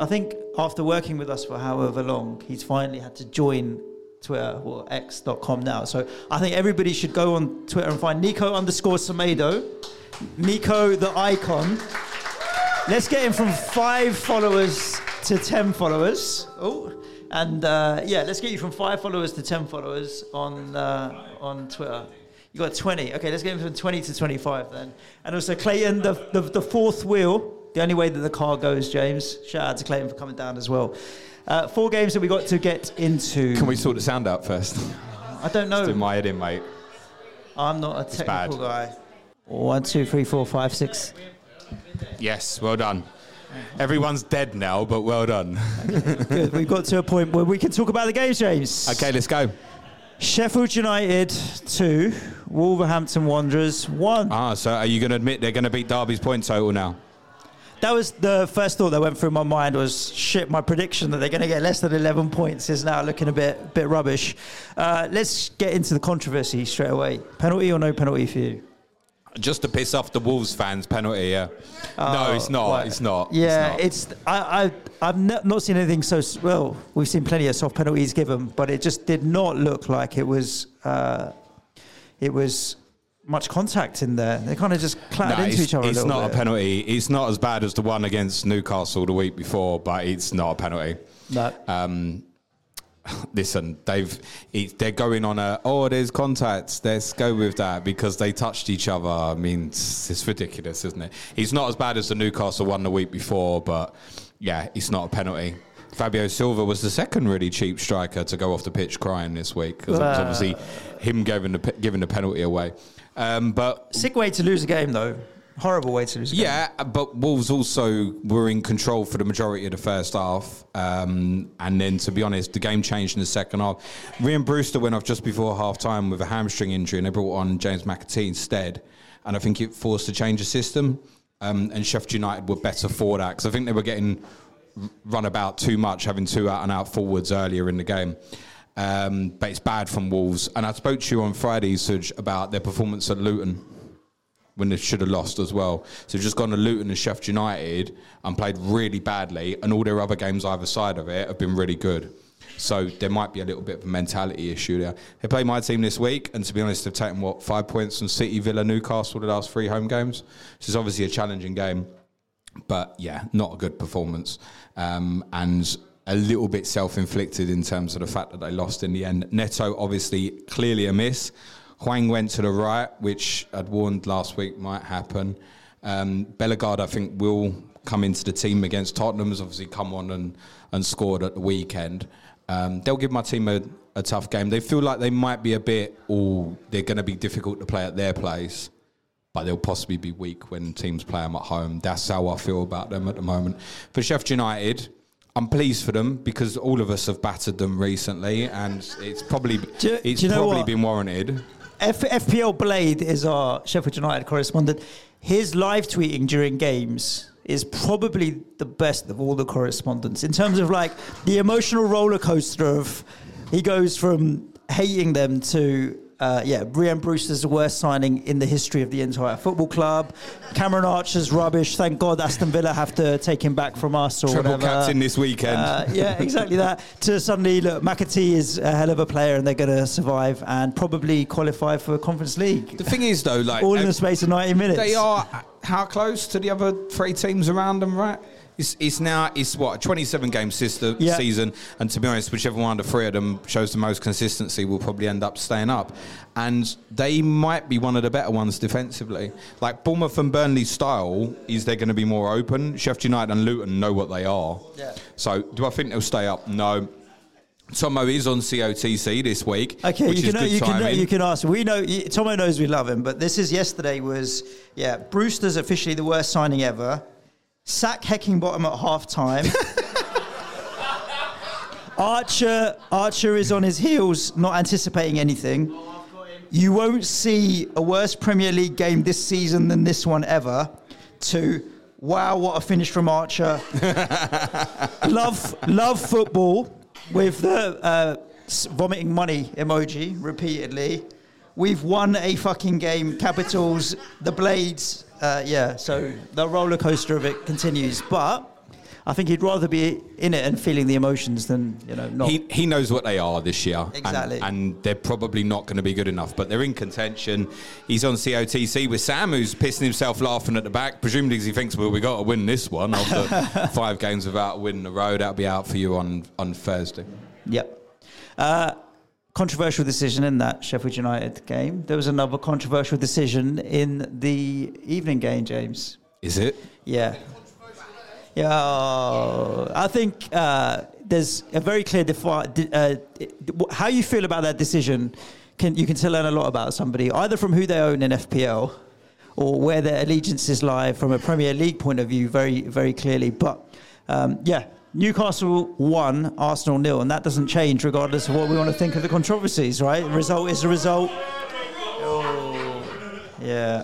I think after working with us for however long, he's finally had to join Twitter, or x.com now. So I think everybody should go on Twitter and find Nico_Semedo. Nico the icon. Let's get him from 5 followers to 10 followers. Oh, and let's get you from 5 followers to 10 followers on Twitter. You got 20. Okay, let's get him from 20 to 25 then. And also Clayton, the fourth wheel, the only way that the car goes, James. Shout out to Clayton for coming down as well. 4 games that we got to get into. Can we sort the sound out first? I don't know. Just do my head in, mate. I'm not a technical guy. 1, 2, 3, 4, 5, 6. Yes, well done. Everyone's dead now, but well done. Okay, good. We've got to a point where we can talk about the games, James. Okay, let's go. Sheffield United 2, Wolverhampton Wanderers 1. So are you going to admit they're going to beat Derby's point total now? That was the first thought that went through my mind was, shit, my prediction that they're going to get less than 11 points is now looking a bit rubbish. Let's get into the controversy straight away. Penalty or no penalty for you? Just to piss off the Wolves fans, penalty, yeah. No, it's not. Right. It's not. Yeah, it's not. I've not seen anything so... Well, we've seen plenty of soft penalties given, but it just did not look like it was much contact in there. They kind of just clattered into each other a little bit. It's not a penalty. It's not as bad as the one against Newcastle the week before, but it's not a penalty. No. Listen, they're going on there's contacts. Let's go with that because they touched each other. I mean, it's ridiculous, isn't it? It's not as bad as the Newcastle one the week before, but yeah, it's not a penalty. Fabio Silva was the second really cheap striker to go off the pitch crying this week because it was obviously him giving the penalty away. But sick way to lose a game, though. Horrible way to lose a game. Yeah, but Wolves also were in control for the majority of the first half. And then, to be honest, the game changed in the second half. Ryan Brewster went off just before half-time with a hamstring injury, and they brought on James McAtee instead. And I think it forced a change of system. And Sheffield United were better for that, because I think they were getting run about too much, having two out-and-out forwards earlier in the game. But it's bad from Wolves. And I spoke to you on Friday, Suj, about their performance at Luton, when they should have lost as well. So just gone to Luton and Sheffield United and played really badly, and all their other games either side of it have been really good. So there might be a little bit of a mentality issue there. They play my team this week, and to be honest, they've taken, 5 points from City, Villa, Newcastle the last 3 home games. This is obviously a challenging game, but yeah, not a good performance. And a little bit self-inflicted in terms of the fact that they lost in the end. Neto, obviously, clearly a miss. Hwang went to the right, which I'd warned last week might happen. Bellegarde, I think, will come into the team against Tottenham. Has obviously come on and scored at the weekend. They'll give my team a tough game. They feel like they might be a bit, they're going to be difficult to play at their place, but they'll possibly be weak when teams play them at home. That's how I feel about them at the moment. For Sheffield United, I'm pleased for them because all of us have battered them recently, and it's probably been warranted. FPL Blade is our Sheffield United correspondent. His live tweeting during games is probably the best of all the correspondents in terms of like the emotional roller coaster of he goes from hating them to Ryan Brewster's the worst signing in the history of the entire football club. Cameron Archer's rubbish. Thank God Aston Villa have to take him back from us or Triple whatever. Triple captain this weekend. Yeah, exactly that. To suddenly, look, McAtee is a hell of a player and they're going to survive and probably qualify for Conference League. The thing is, though, all in the space of 90 minutes. They are how close to the other 3 teams around them, right? It's now a 27-game season, and to be honest, whichever one of the 3 of them shows the most consistency will probably end up staying up. And they might be one of the better ones defensively. Like, Bournemouth and Burnley's style is they're going to be more open. Sheffield United and Luton know what they are. Yeah. So, do I think they'll stay up? No. Tomo is on COTC this week. Okay, which is good timing. You can ask. We know Tomo knows we love him, but this is yesterday was Brewster's officially the worst signing ever. Sack Heckingbottom at half-time. Archer is on his heels, not anticipating anything. You won't see a worse Premier League game this season than this one ever. To, wow, what a finish from Archer. love football with the vomiting money emoji repeatedly. We've won a fucking game. Capitals, the Blades. So the roller coaster of it continues. But I think he'd rather be in it and feeling the emotions than, not. He knows what they are this year. Exactly. And they're probably not going to be good enough, but they're in contention. He's on COTC with Sam, who's pissing himself laughing at the back, presumably because he thinks, we got to win this one after 5 games without winning the road. That'll be out for you on Thursday. Yep. Controversial decision in that Sheffield United game. There was another controversial decision in the evening game, James. Is it? Yeah. I think there's a very clear... how you feel about that decision, you can still learn a lot about somebody, either from who they own in FPL or where their allegiances lie from a Premier League point of view very, very clearly. But, Newcastle 1, Arsenal 0, and that doesn't change regardless of what we want to think of the controversies, right? The result is the result. Oh, yeah.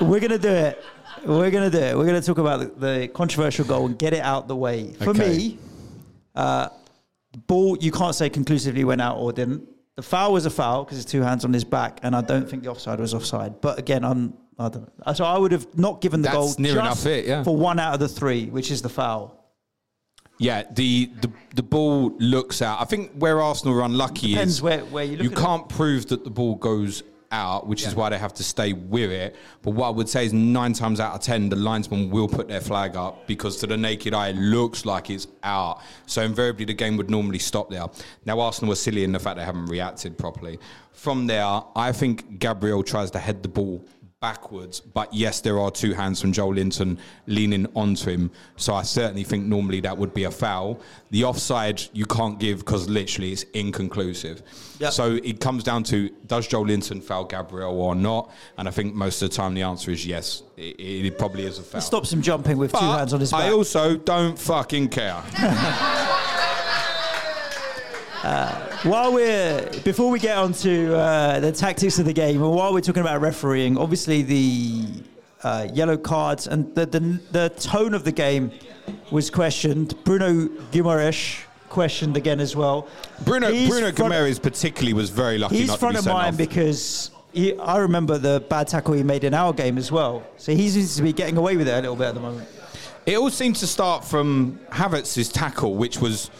We're going to do it. We're going to talk about the controversial goal and get it out the way. For me, the ball, you can't say conclusively went out or didn't. The foul was a foul because it's two hands on his back, and I don't think the offside was offside. But again, I don't know. So I would have not given the goal near enough it, yeah, for one out of the three, which is the foul. Yeah, the ball looks out. I think where Arsenal are unlucky is where you can't prove that the ball goes out, which is why they have to stay with it. But what I would say is 9 times out of 10, the linesman will put their flag up because to the naked eye, it looks like it's out. So invariably, the game would normally stop there. Now, Arsenal were silly in the fact they haven't reacted properly. From there, I think Gabriel tries to head the ball backwards, but yes, there are two hands from Joel Linton leaning onto him, so I certainly think normally that would be a foul. The offside you can't give because literally it's inconclusive. Yep. So it comes down to, does Joel Linton foul Gabriel or not? And I think most of the time the answer is yes. It probably is a foul. It stops him jumping with two hands on his back. I also don't fucking care. Before we get on to the tactics of the game, and while we're talking about refereeing, obviously the yellow cards and the tone of the game was questioned. Bruno Guimaraes questioned again as well. Bruno Guimaraes particularly was very lucky not to be sent off. He's front of mine because I remember the bad tackle he made in our game as well. So he seems to be getting away with it a little bit at the moment. It all seems to start from Havertz's tackle, which was...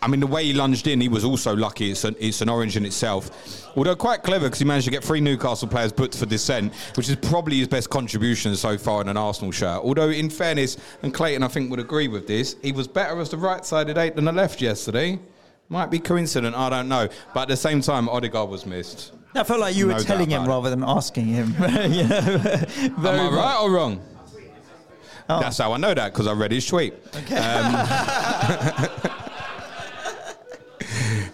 I mean, the way he lunged in, he was also lucky. It's an orange in itself. Although quite clever, because he managed to get 3 Newcastle players booked for dissent, which is probably his best contribution so far in an Arsenal shirt. Although, in fairness, and Clayton, I think, would agree with this, he was better as the right-sided 8 than the left yesterday. Might be coincident, I don't know. But at the same time, Odegaard was missed. I felt like you were telling him rather than asking him. You know, am I right or wrong? Oh. That's how I know that, because I read his tweet. Okay.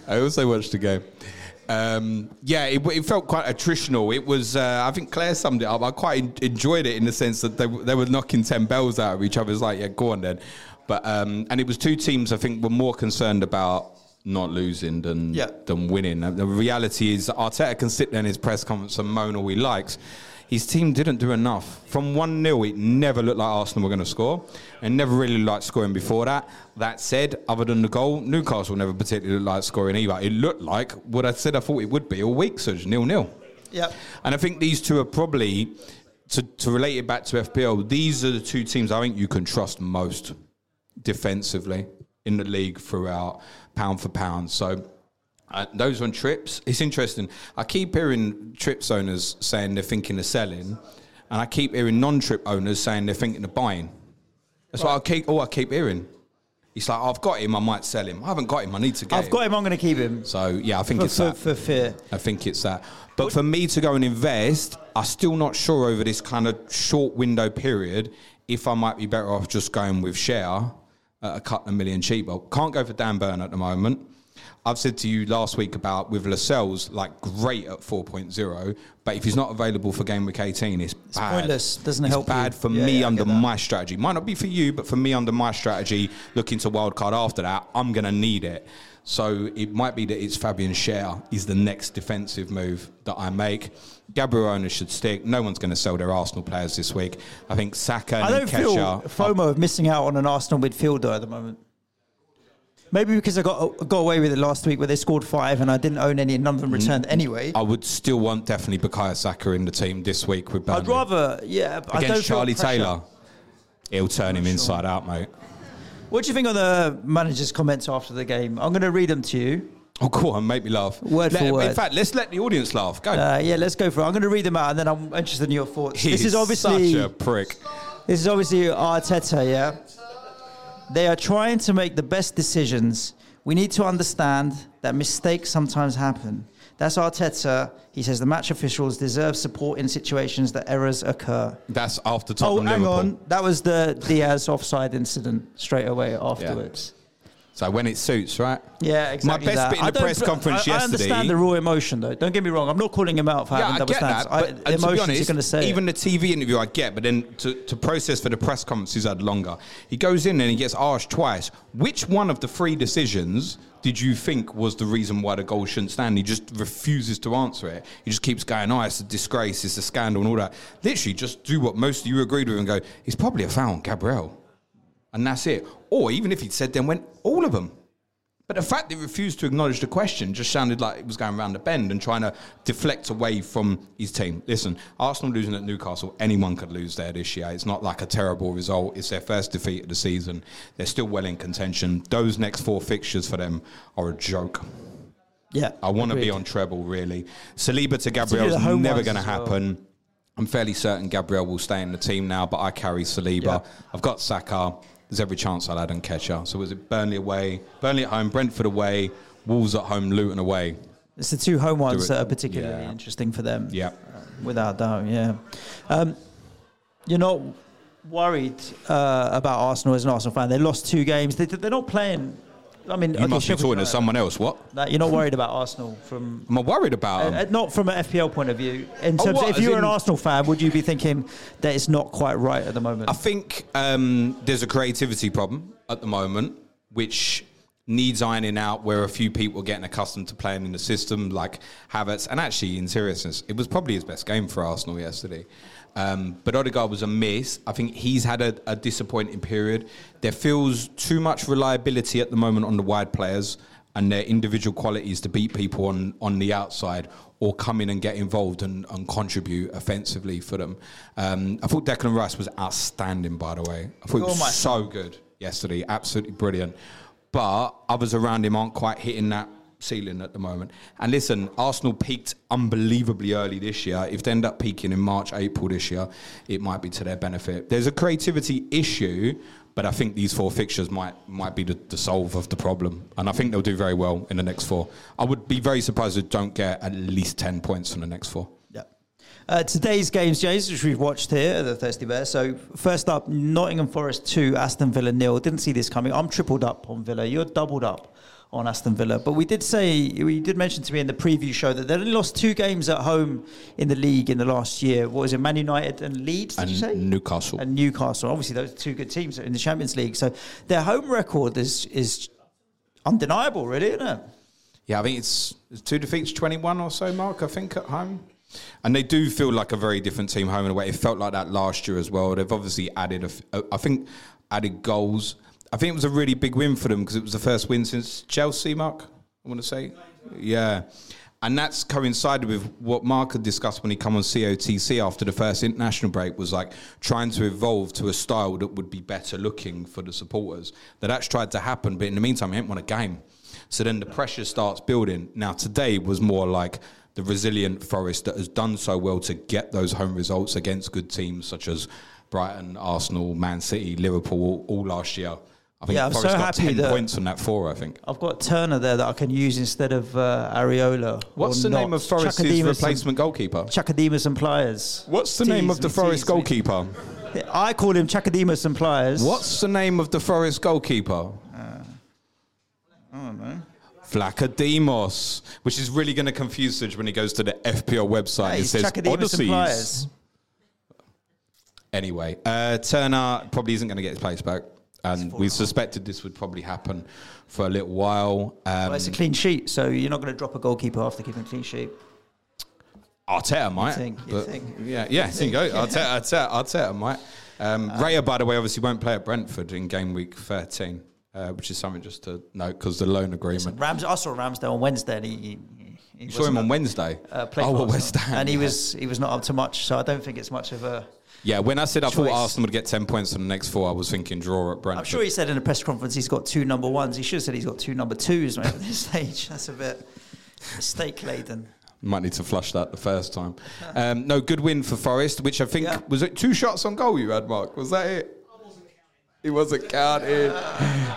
I also watched the game. It felt quite attritional. It was, I think Claire summed it up. I quite enjoyed it in the sense that they were knocking 10 bells out of each other. It's like, yeah, go on then. But and it was two teams I think were more concerned about not losing than winning. The reality is Arteta can sit there in his press conference and moan all he likes. His team didn't do enough. From 1-0, it never looked like Arsenal were going to score. And never really liked scoring before that. That said, other than the goal, Newcastle never particularly liked scoring either. It looked like what I said I thought it would be all week, so it's 0-0. Yep. And I think these two are probably, to relate it back to FPL, these are the two teams I think you can trust most defensively in the league throughout, pound for pound. So... those on trips, it's interesting. I keep hearing trips owners saying they're thinking of selling, and I keep hearing non-trip owners saying they're thinking of buying. That's right. What I keep hearing. It's like, I've got him, I might sell him. I haven't got him, I need to get him. I've got him, I'm going to keep him. So, yeah, I think it's that. For fear. I think it's that. But for me to go and invest, I'm still not sure over this kind of short window period if I might be better off just going with share at a couple of million cheaper. Can't go for Dan Burn at the moment. I've said to you last week about with Lascelles, like great at 4.0, but if he's not available for game week 18, it's bad. Pointless. Doesn't help. It's bad you. For yeah, me yeah, under my strategy. Might not be for you, but for me under my strategy, looking to wildcard after that, I'm going to need it. So it might be that it's Fabian Schär is the next defensive move that I make. Gabriel owners should stick. No one's going to sell their Arsenal players this week. I think Saka and Kesha... I don't feel FOMO of missing out on an Arsenal midfielder at the moment. Maybe because I got away with it last week where they scored 5 and I didn't own any and none of them returned anyway. I would still want definitely Bukayo Saka in the team this week with Burnley. I'd rather, yeah. Against I don't Charlie Taylor. He'll turn him inside out, mate. What do you think of the manager's comments after the game? I'm going to read them to you. Oh, go on, make me laugh. Word for word. In fact, let's let the audience laugh. Go. Let's go for it. I'm going to read them out and then I'm interested in your thoughts. This is obviously such a prick. This is obviously Arteta, yeah? They are trying to make the best decisions. We need to understand that mistakes sometimes happen. That's Arteta. He says the match officials deserve support in situations that errors occur. That's after Tottenham Liverpool. Oh, hang on. That was the Diaz offside incident straight away afterwards. Yeah. So when it suits, right? Yeah, exactly. My best bit in the press conference yesterday... I understand the raw emotion, though. Don't get me wrong. I'm not calling him out for having double standards. Yeah, I get that. But to be honest, going to say even the TV interview I get, but then to process for the press conference, he's had longer. He goes in and he gets asked twice, which one of the 3 decisions did you think was the reason why the goal shouldn't stand? He just refuses to answer it. He just keeps going, it's a disgrace, it's a scandal and all that. Literally, just do what most of you agreed with and go, it's probably a foul on Gabriel. And that's it. Or even if he'd said then went all of them. But the fact that he refused to acknowledge the question just sounded like it was going around the bend and trying to deflect away from his team. Listen, Arsenal losing at Newcastle, anyone could lose there this year. It's not like a terrible result. It's their first defeat of the season. They're still well in contention. Those next four fixtures for them are a joke. Yeah, I want to be on treble, really. Saliba to Gabriel is never going to happen. Well, I'm fairly certain Gabriel will stay in the team now, but I carry Saliba. Yeah. I've got Saka. There's every chance I'll add on Ketcher. So was it Burnley away, Burnley at home, Brentford away, Wolves at home, Luton away. It's the two home ones that are particularly interesting for them. Yeah. Without doubt, yeah. You're not worried about Arsenal as an Arsenal fan. They lost two games. They're not playing... I mean, you must be talking to someone else. What? That you're not worried about Arsenal from. Am I worried about them? Not from an FPL point of view. In terms, of if you're an Arsenal fan, would you be thinking that it's not quite right at the moment? I think there's a creativity problem at the moment, which needs ironing out. Where a few people are getting accustomed to playing in the system, like Havertz, and actually, in seriousness, it was probably his best game for Arsenal yesterday. But Odegaard was a miss. I think he's had a disappointing period. There feels too much reliability at the moment on the wide players and their individual qualities to beat people on the outside or come in and get involved and contribute offensively for them. I thought Declan Rice was outstanding, by the way. I thought he was so good yesterday, absolutely brilliant. But others around him aren't quite hitting that ceiling at the moment. And listen, Arsenal peaked unbelievably early this year. If they end up peaking in March, April this year, it might be to their benefit. There's a creativity issue, but I think these four fixtures might be the solve of the problem. And I think they'll do very well in the next four. I would be very surprised if they don't get at least 10 points from the next four. Today's games, James, which we've watched here at the Thirsty Bear. So first up, Nottingham Forest 2, Aston Villa 0. Didn't see this coming. I'm tripled up on Villa. You're doubled up on Aston Villa. But you did mention to me in the preview show that they only lost two games at home in the league in the last year. What was it, Man United and Leeds, did you say? Newcastle. And Newcastle. Obviously, those are two good teams in the Champions League. So their home record is undeniable, really, isn't it? Yeah, I think it's two defeats, 21 or so, Mark, I think, at home. And they do feel like a very different team home and away. It felt like that last year as well. They've obviously added goals. I think it was a really big win for them because it was the first win since Chelsea, Mark, I want to say. Yeah. And that's coincided with what Mark had discussed when he came on COTC after the first international break, was like trying to evolve to a style that would be better looking for the supporters. That's tried to happen, but in the meantime, he didn't won a game. So then the pressure starts building. Now, today was more like the resilient Forest that has done so well to get those home results against good teams such as Brighton, Arsenal, Man City, Liverpool, all last year. I think Forest got 10 points on that four, I think. I've got Turner there that I can use instead of Areola. What's the name of Forest's replacement goalkeeper? Chakademus and Pliers. What's the name of the Forest goalkeeper? I call him Chakademus and Pliers. What's the name of the Forest goalkeeper? I don't know. Vlachodimos, which is really going to confuse Suj when he goes to the FPL website. It says Odysseys. Anyway, Turner probably isn't going to get his place back. And we suspected this would probably happen for a little while. Well, it's a clean sheet, so you're not going to drop a goalkeeper after keeping a clean sheet. Arteta might. You think. Yeah, there you go. Arteta might. Raya, by the way, obviously won't play at Brentford in game week 13. Which is something just to note because the loan agreement. I saw Ramsdale on Wednesday. And he saw him on Wednesday. West Ham, and he was not up to much. So I don't think it's much of a. Yeah, when I said I thought Arsenal would get 10 points on the next four, I was thinking draw at Brentford. I'm sure he said in a press conference he's got two number ones. He should have said he's got two number twos at this stage. That's a bit mistake laden. Might need to flush that the first time. No, good win for Forest, which I think was it 2 shots on goal you had, Mark? Was that it? He wasn't counted.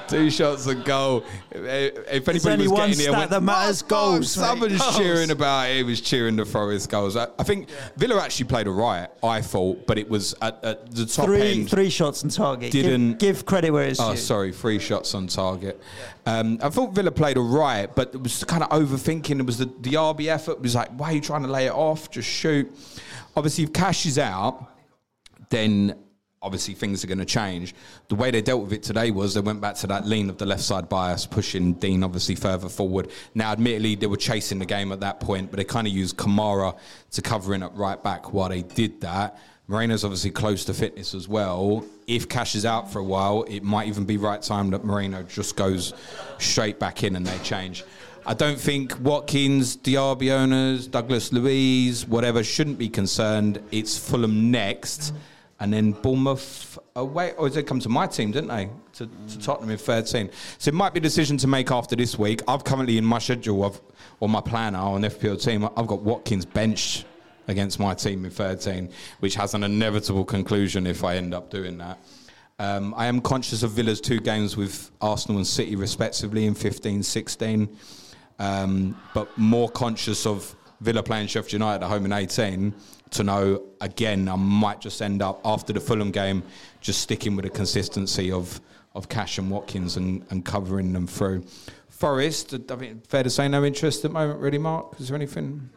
2 shots and goal. If anybody was getting there, that matters. Goals. Someone's cheering about it. He was cheering the Forest goals. I think Villa actually played all right, I thought, but it was at the top end. 3 shots on target. Didn't give credit where it's due. Oh, sorry, 3 shots on target. I thought Villa played all right, but it was kind of overthinking. It was the RB effort. It was like, why are you trying to lay it off? Just shoot. Obviously, if Cash is out, then obviously things are going to change. The way they dealt with it today was they went back to that lean of the left side bias, pushing Dean obviously further forward. Now, admittedly, they were chasing the game at that point, but they kind of used Kamara to cover in at right back while they did that. Moreno's obviously close to fitness as well. If Cash is out for a while, it might even be right time that Moreno just goes straight back in and they change. I don't think Watkins, Diaby owners, Douglas Luiz, whatever, shouldn't be concerned. It's Fulham next. And then Bournemouth away. Oh, they come to my team, didn't they? To Tottenham in 13. So it might be a decision to make after this week. I've currently in my schedule, or my planner on FPL team, I've got Watkins benched against my team in 13, which has an inevitable conclusion if I end up doing that. I am conscious of Villa's two games with Arsenal and City, respectively, in 15, 16. But more conscious of Villa playing Sheffield United at home in 18 to know, again, I might just end up, after the Fulham game, just sticking with the consistency of Cash and Watkins and covering them through. Forest, I mean, fair to say no interest at the moment, really, Mark? Is there anything?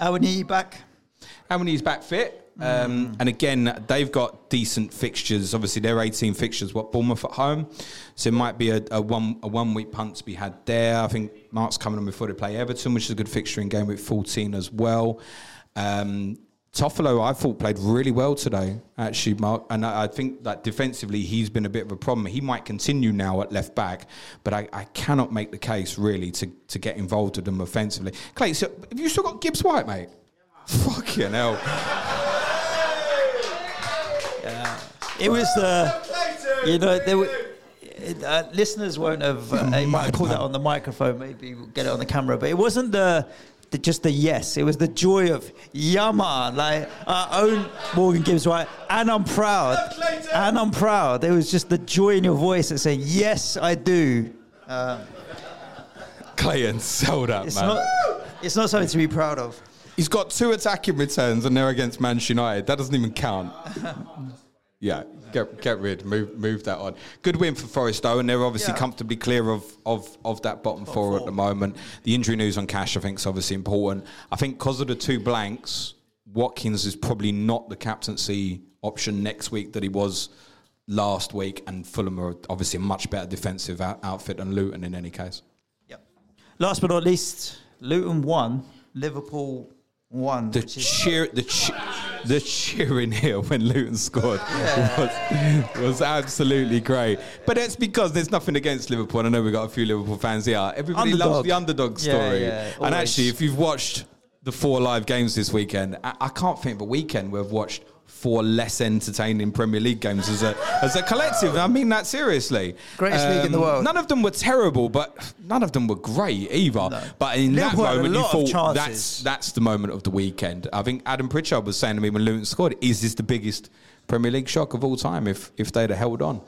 Awani back. Awani's back fit. And again, they've got decent fixtures. Obviously, they're 18 fixtures. What, Bournemouth at home? So it might be a one-week punt to be had there. I think Mark's coming on before they play Everton, which is a good fixture in game week 14 as well. Toffolo, I thought, played really well today, actually, Mark. And I think that defensively, he's been a bit of a problem. He might continue now at left back, but I cannot make the case, really, to get involved with them offensively. Clay, so have you still got Gibbs White, mate? Yeah. Fucking hell. Yeah. It was the... You know, there were... listeners won't have... they might have caught that on the microphone, maybe we'll get it on the camera, but it wasn't the... Just the yes. It was the joy of Yama, like I own Morgan Gibbs White, and I'm proud. And I'm proud. It was just the joy in your voice that said, yes, I do. Clayton sold up, man. It's not something to be proud of. He's got 2 attacking returns and they're against Manchester United. That doesn't even count. Yeah, get rid, move that on. Good win for Forest though, and they're obviously comfortably clear of that bottom four at the moment. The injury news on Cash, I think, is obviously important. I think because of the 2 blanks, Watkins is probably not the captaincy option next week that he was last week, and Fulham are obviously a much better defensive outfit than Luton in any case. Yep. Last but not least, Luton won, Liverpool won. The cheering here when Luton scored was absolutely great. But that's because there's nothing against Liverpool. I know we've got a few Liverpool fans here. Everybody loves the underdog story. Yeah, and actually, if you've watched the 4 live games this weekend, I can't think of a weekend where I've watched 4 less entertaining Premier League games as a collective. I mean that seriously. Greatest league in the world. None of them were terrible, but none of them were great either. No. But in Liverpool that moment, you thought that's the moment of the weekend. I think Adam Pritchard was saying to me when Luton scored, is this the biggest Premier League shock of all time if they'd have held on?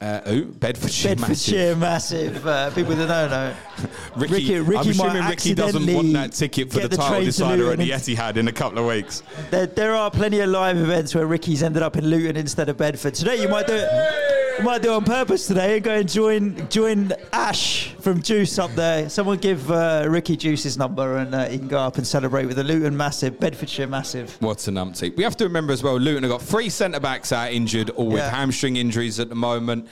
Bedfordshire Massive. People that don't know. Ricky I'm assuming Ricky doesn't want that ticket for the title decider at the Etihad in a couple of weeks. There are plenty of live events where Ricky's ended up in Luton instead of Bedford. Today you might do it. You might do it on purpose today and go and join Ash from Juice up there. Someone give Ricky Juice's number and he can go up and celebrate with the Luton Massive, Bedfordshire Massive. What an umpty. We have to remember as well, Luton have got 3 centre-backs out injured, all with hamstring injuries at the moment.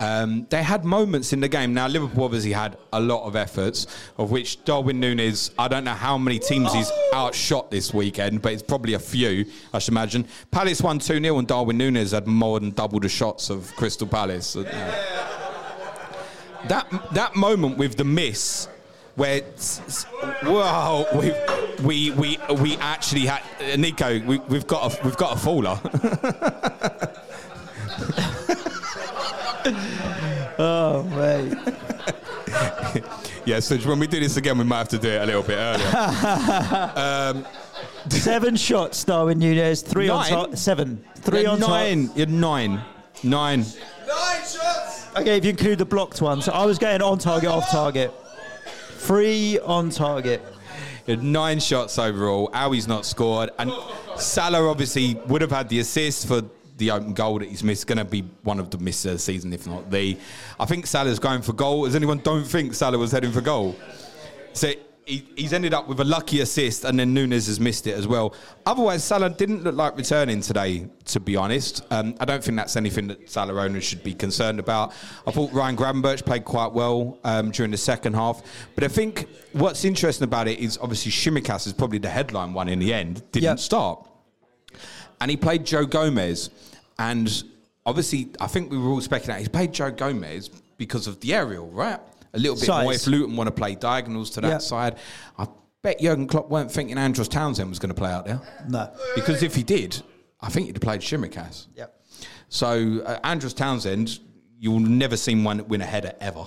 They had moments in the game. Now, Liverpool obviously had a lot of efforts, of which Darwin Núñez, I don't know how many teams he's outshot this weekend, but it's probably a few, I should imagine. Palace won 2-0 and Darwin Núñez had more than double the shots of Crystal Palace. That moment with the miss, where we actually had Nico. We've got a faller. Oh, mate. Yeah, so when we do this again, we might have to do it a little bit earlier. 7 shots, Darwin Núñez. 3 9? On top. 7. 3 on top. You're 9. 9. 9 shots! Okay, if you include the blocked one. So I was going on target, off target. 3 on target. You had 9 shots overall. Howie's not scored. And Salah obviously would have had the assist for the open goal that he's missed, going to be one of the misses of the season, if not the. I think Salah's going for goal. Does anyone don't think Salah was heading for goal? So He's ended up with a lucky assist, and then Nunes has missed it as well. Otherwise, Salah didn't look like returning today, to be honest. I don't think that's anything that Salah owners should be concerned about. I thought Ryan Gravenberch played quite well during the second half. But I think what's interesting about it is, obviously, Tsimikas is probably the headline one in the end, didn't start. And he played Joe Gomez. And obviously, I think we were all speculating, he played Joe Gomez because of the aerial, right? A little bit more if Luton want to play diagonals to that side. I bet Jurgen Klopp weren't thinking Andros Townsend was going to play out there. No. Because if he did, I think he'd have played Tsimikas. Yep. So Andros Townsend, you'll never see one win a header ever.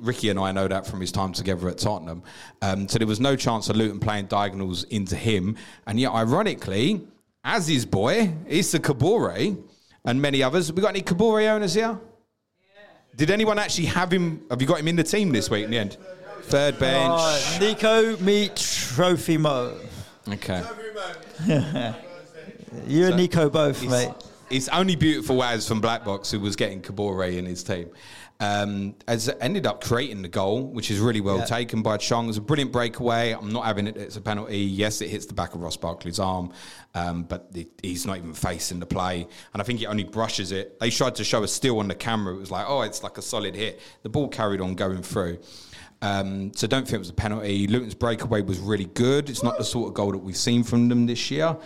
Ricky and I know that from his time together at Tottenham. So there was no chance of Luton playing diagonals into him. And yet, ironically, as his boy, Issa Kabore and many others. Have we got any Kabore owners here? Did anyone actually have him? Have you got him in the team this week in the end? Third bench. Nico Mitrofimo. Okay. You and Nico both, mate. It's only beautiful Waz from Black Box who was getting Kabore in his team. As ended up creating the goal, which is really well taken by Chong. It was a brilliant breakaway. I'm not having it. It's a penalty. Yes, it hits the back of Ross Barkley's arm, but he's not even facing the play. And I think he only brushes it. They tried to show a still on the camera. It was like, oh, it's like a solid hit. The ball carried on going through. So don't think it was a penalty. Luton's breakaway was really good. It's not the sort of goal that we've seen from them this year.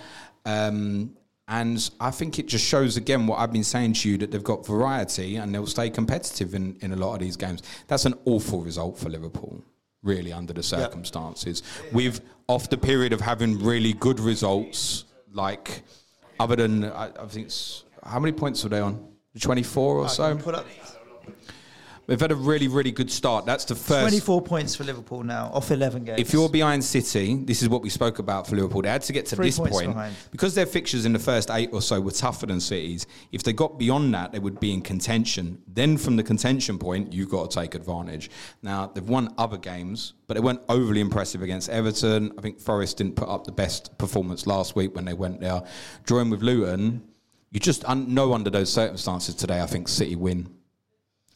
And I think it just shows, again, what I've been saying to you, that they've got variety and they'll stay competitive in a lot of these games. That's an awful result for Liverpool, really, under the circumstances. Yep. We've, off the period of having really good results, like, other than, I think it's, how many points were they on? 24 or so? We've had a really, really good start. That's the first... 24 points for Liverpool now, off 11 games. If you're behind City, this is what we spoke about for Liverpool. They had to get to this point. Behind. Because their fixtures in the first 8 or so were tougher than City's, if they got beyond that, they would be in contention. Then from the contention point, you've got to take advantage. Now, they've won other games, but they weren't overly impressive against Everton. I think Forest didn't put up the best performance last week when they went there. Drawing with Luton, you just know under those circumstances today, I think City win.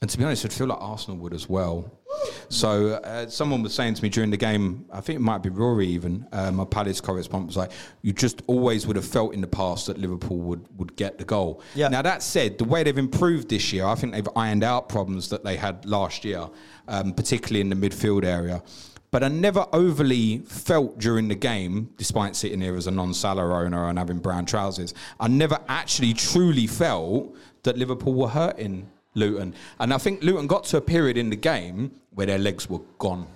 And to be honest, I'd feel like Arsenal would as well. So someone was saying to me during the game, I think it might be Rory even, my Palace correspondent was like, you just always would have felt in the past that Liverpool would get the goal. Yeah. Now, that said, the way they've improved this year, I think they've ironed out problems that they had last year, particularly in the midfield area. But I never overly felt during the game, despite sitting here as a non-Salah owner and having brown trousers, I never actually truly felt that Liverpool were hurting Luton. And I think Luton got to a period in the game where their legs were gone.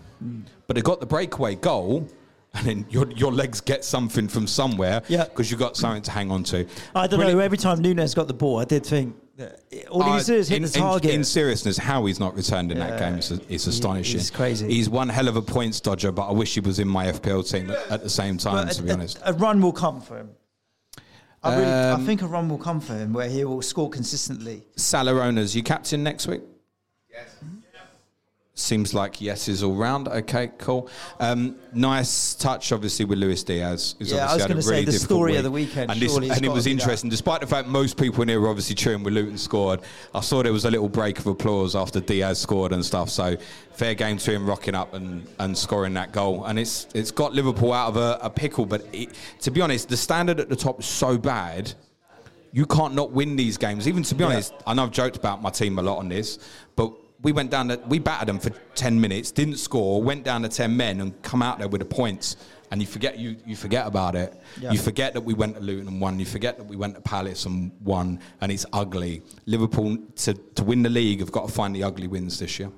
But they got the breakaway goal, and then your legs get something from somewhere because you've got something to hang on to. I don't know, every time Nunes got the ball, I did think, all he does is hit the target. In seriousness, how he's not returned in that game is astonishing. It's crazy. He's one hell of a points dodger, but I wish he was in my FPL team at the same time, to be honest. A run will come for him. I think a run will come for him where he will score consistently. Salah owners, you captain next week? Yes. Seems like yeses all round. Okay, cool. Nice touch, obviously, with Luis Diaz. I was going to say, the story of the weekend. And it was interesting. Despite the fact most people in here were obviously cheering when Luton scored, I saw there was a little break of applause after Diaz scored and stuff. So fair game to him rocking up and scoring that goal. And it's got Liverpool out of a pickle. But to be honest, the standard at the top is so bad... You can't not win these games. Even, to be honest, I know I've joked about my team a lot on this, but we went down, we battered them for 10 minutes, didn't score, went down to 10 men and come out there with the points. And you forget about it. Yeah. You forget that we went to Luton and won. You forget that we went to Palace and won. And it's ugly. Liverpool, to win the league, have got to find the ugly wins this year.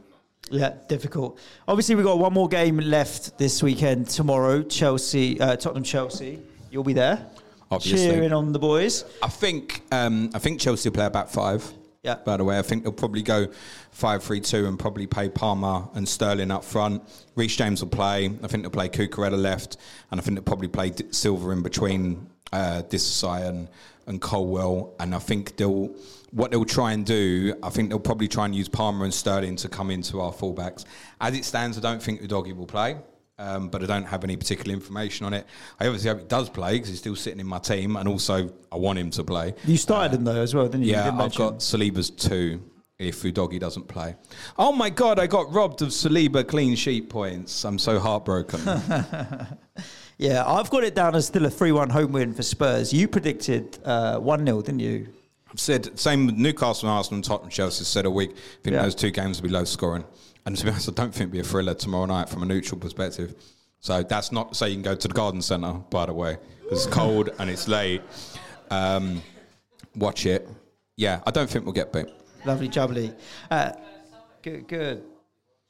Yeah, difficult. Obviously, we've got one more game left this weekend. Tomorrow, Tottenham-Chelsea. You'll be there. Obviously. Cheering on the boys. I think Chelsea will play about 5. Yeah. By the way, I think they'll probably go 5-3-2 and probably pay Palmer and Sterling up front. Reece James will play. I think they'll play Cucurella left, and I think they'll probably play Silva in between Disasi and Colwell. And I think what they'll try and do, I think they'll probably try and use Palmer and Sterling to come into our fullbacks. As it stands, I don't think Udogie will play. But I don't have any particular information on it. I obviously hope he does play because he's still sitting in my team, and also I want him to play. You started him though as well, didn't you? Yeah, I've got Saliba's 2 if Udogie doesn't play. Oh my God, I got robbed of Saliba clean sheet points. I'm so heartbroken. Yeah, I've got it down as still a 3-1 home win for Spurs. You predicted 1-0, didn't you? I've said, same with Newcastle, Arsenal, Tottenham, Chelsea, said all week. I think those two games will be low scoring. And to be honest, I don't think it'll be a thriller tomorrow night from a neutral perspective. So that's not to say you can go to the garden centre, by the way. It's cold and it's late. Watch it. Yeah, I don't think we'll get beat. Lovely jubbly. Good.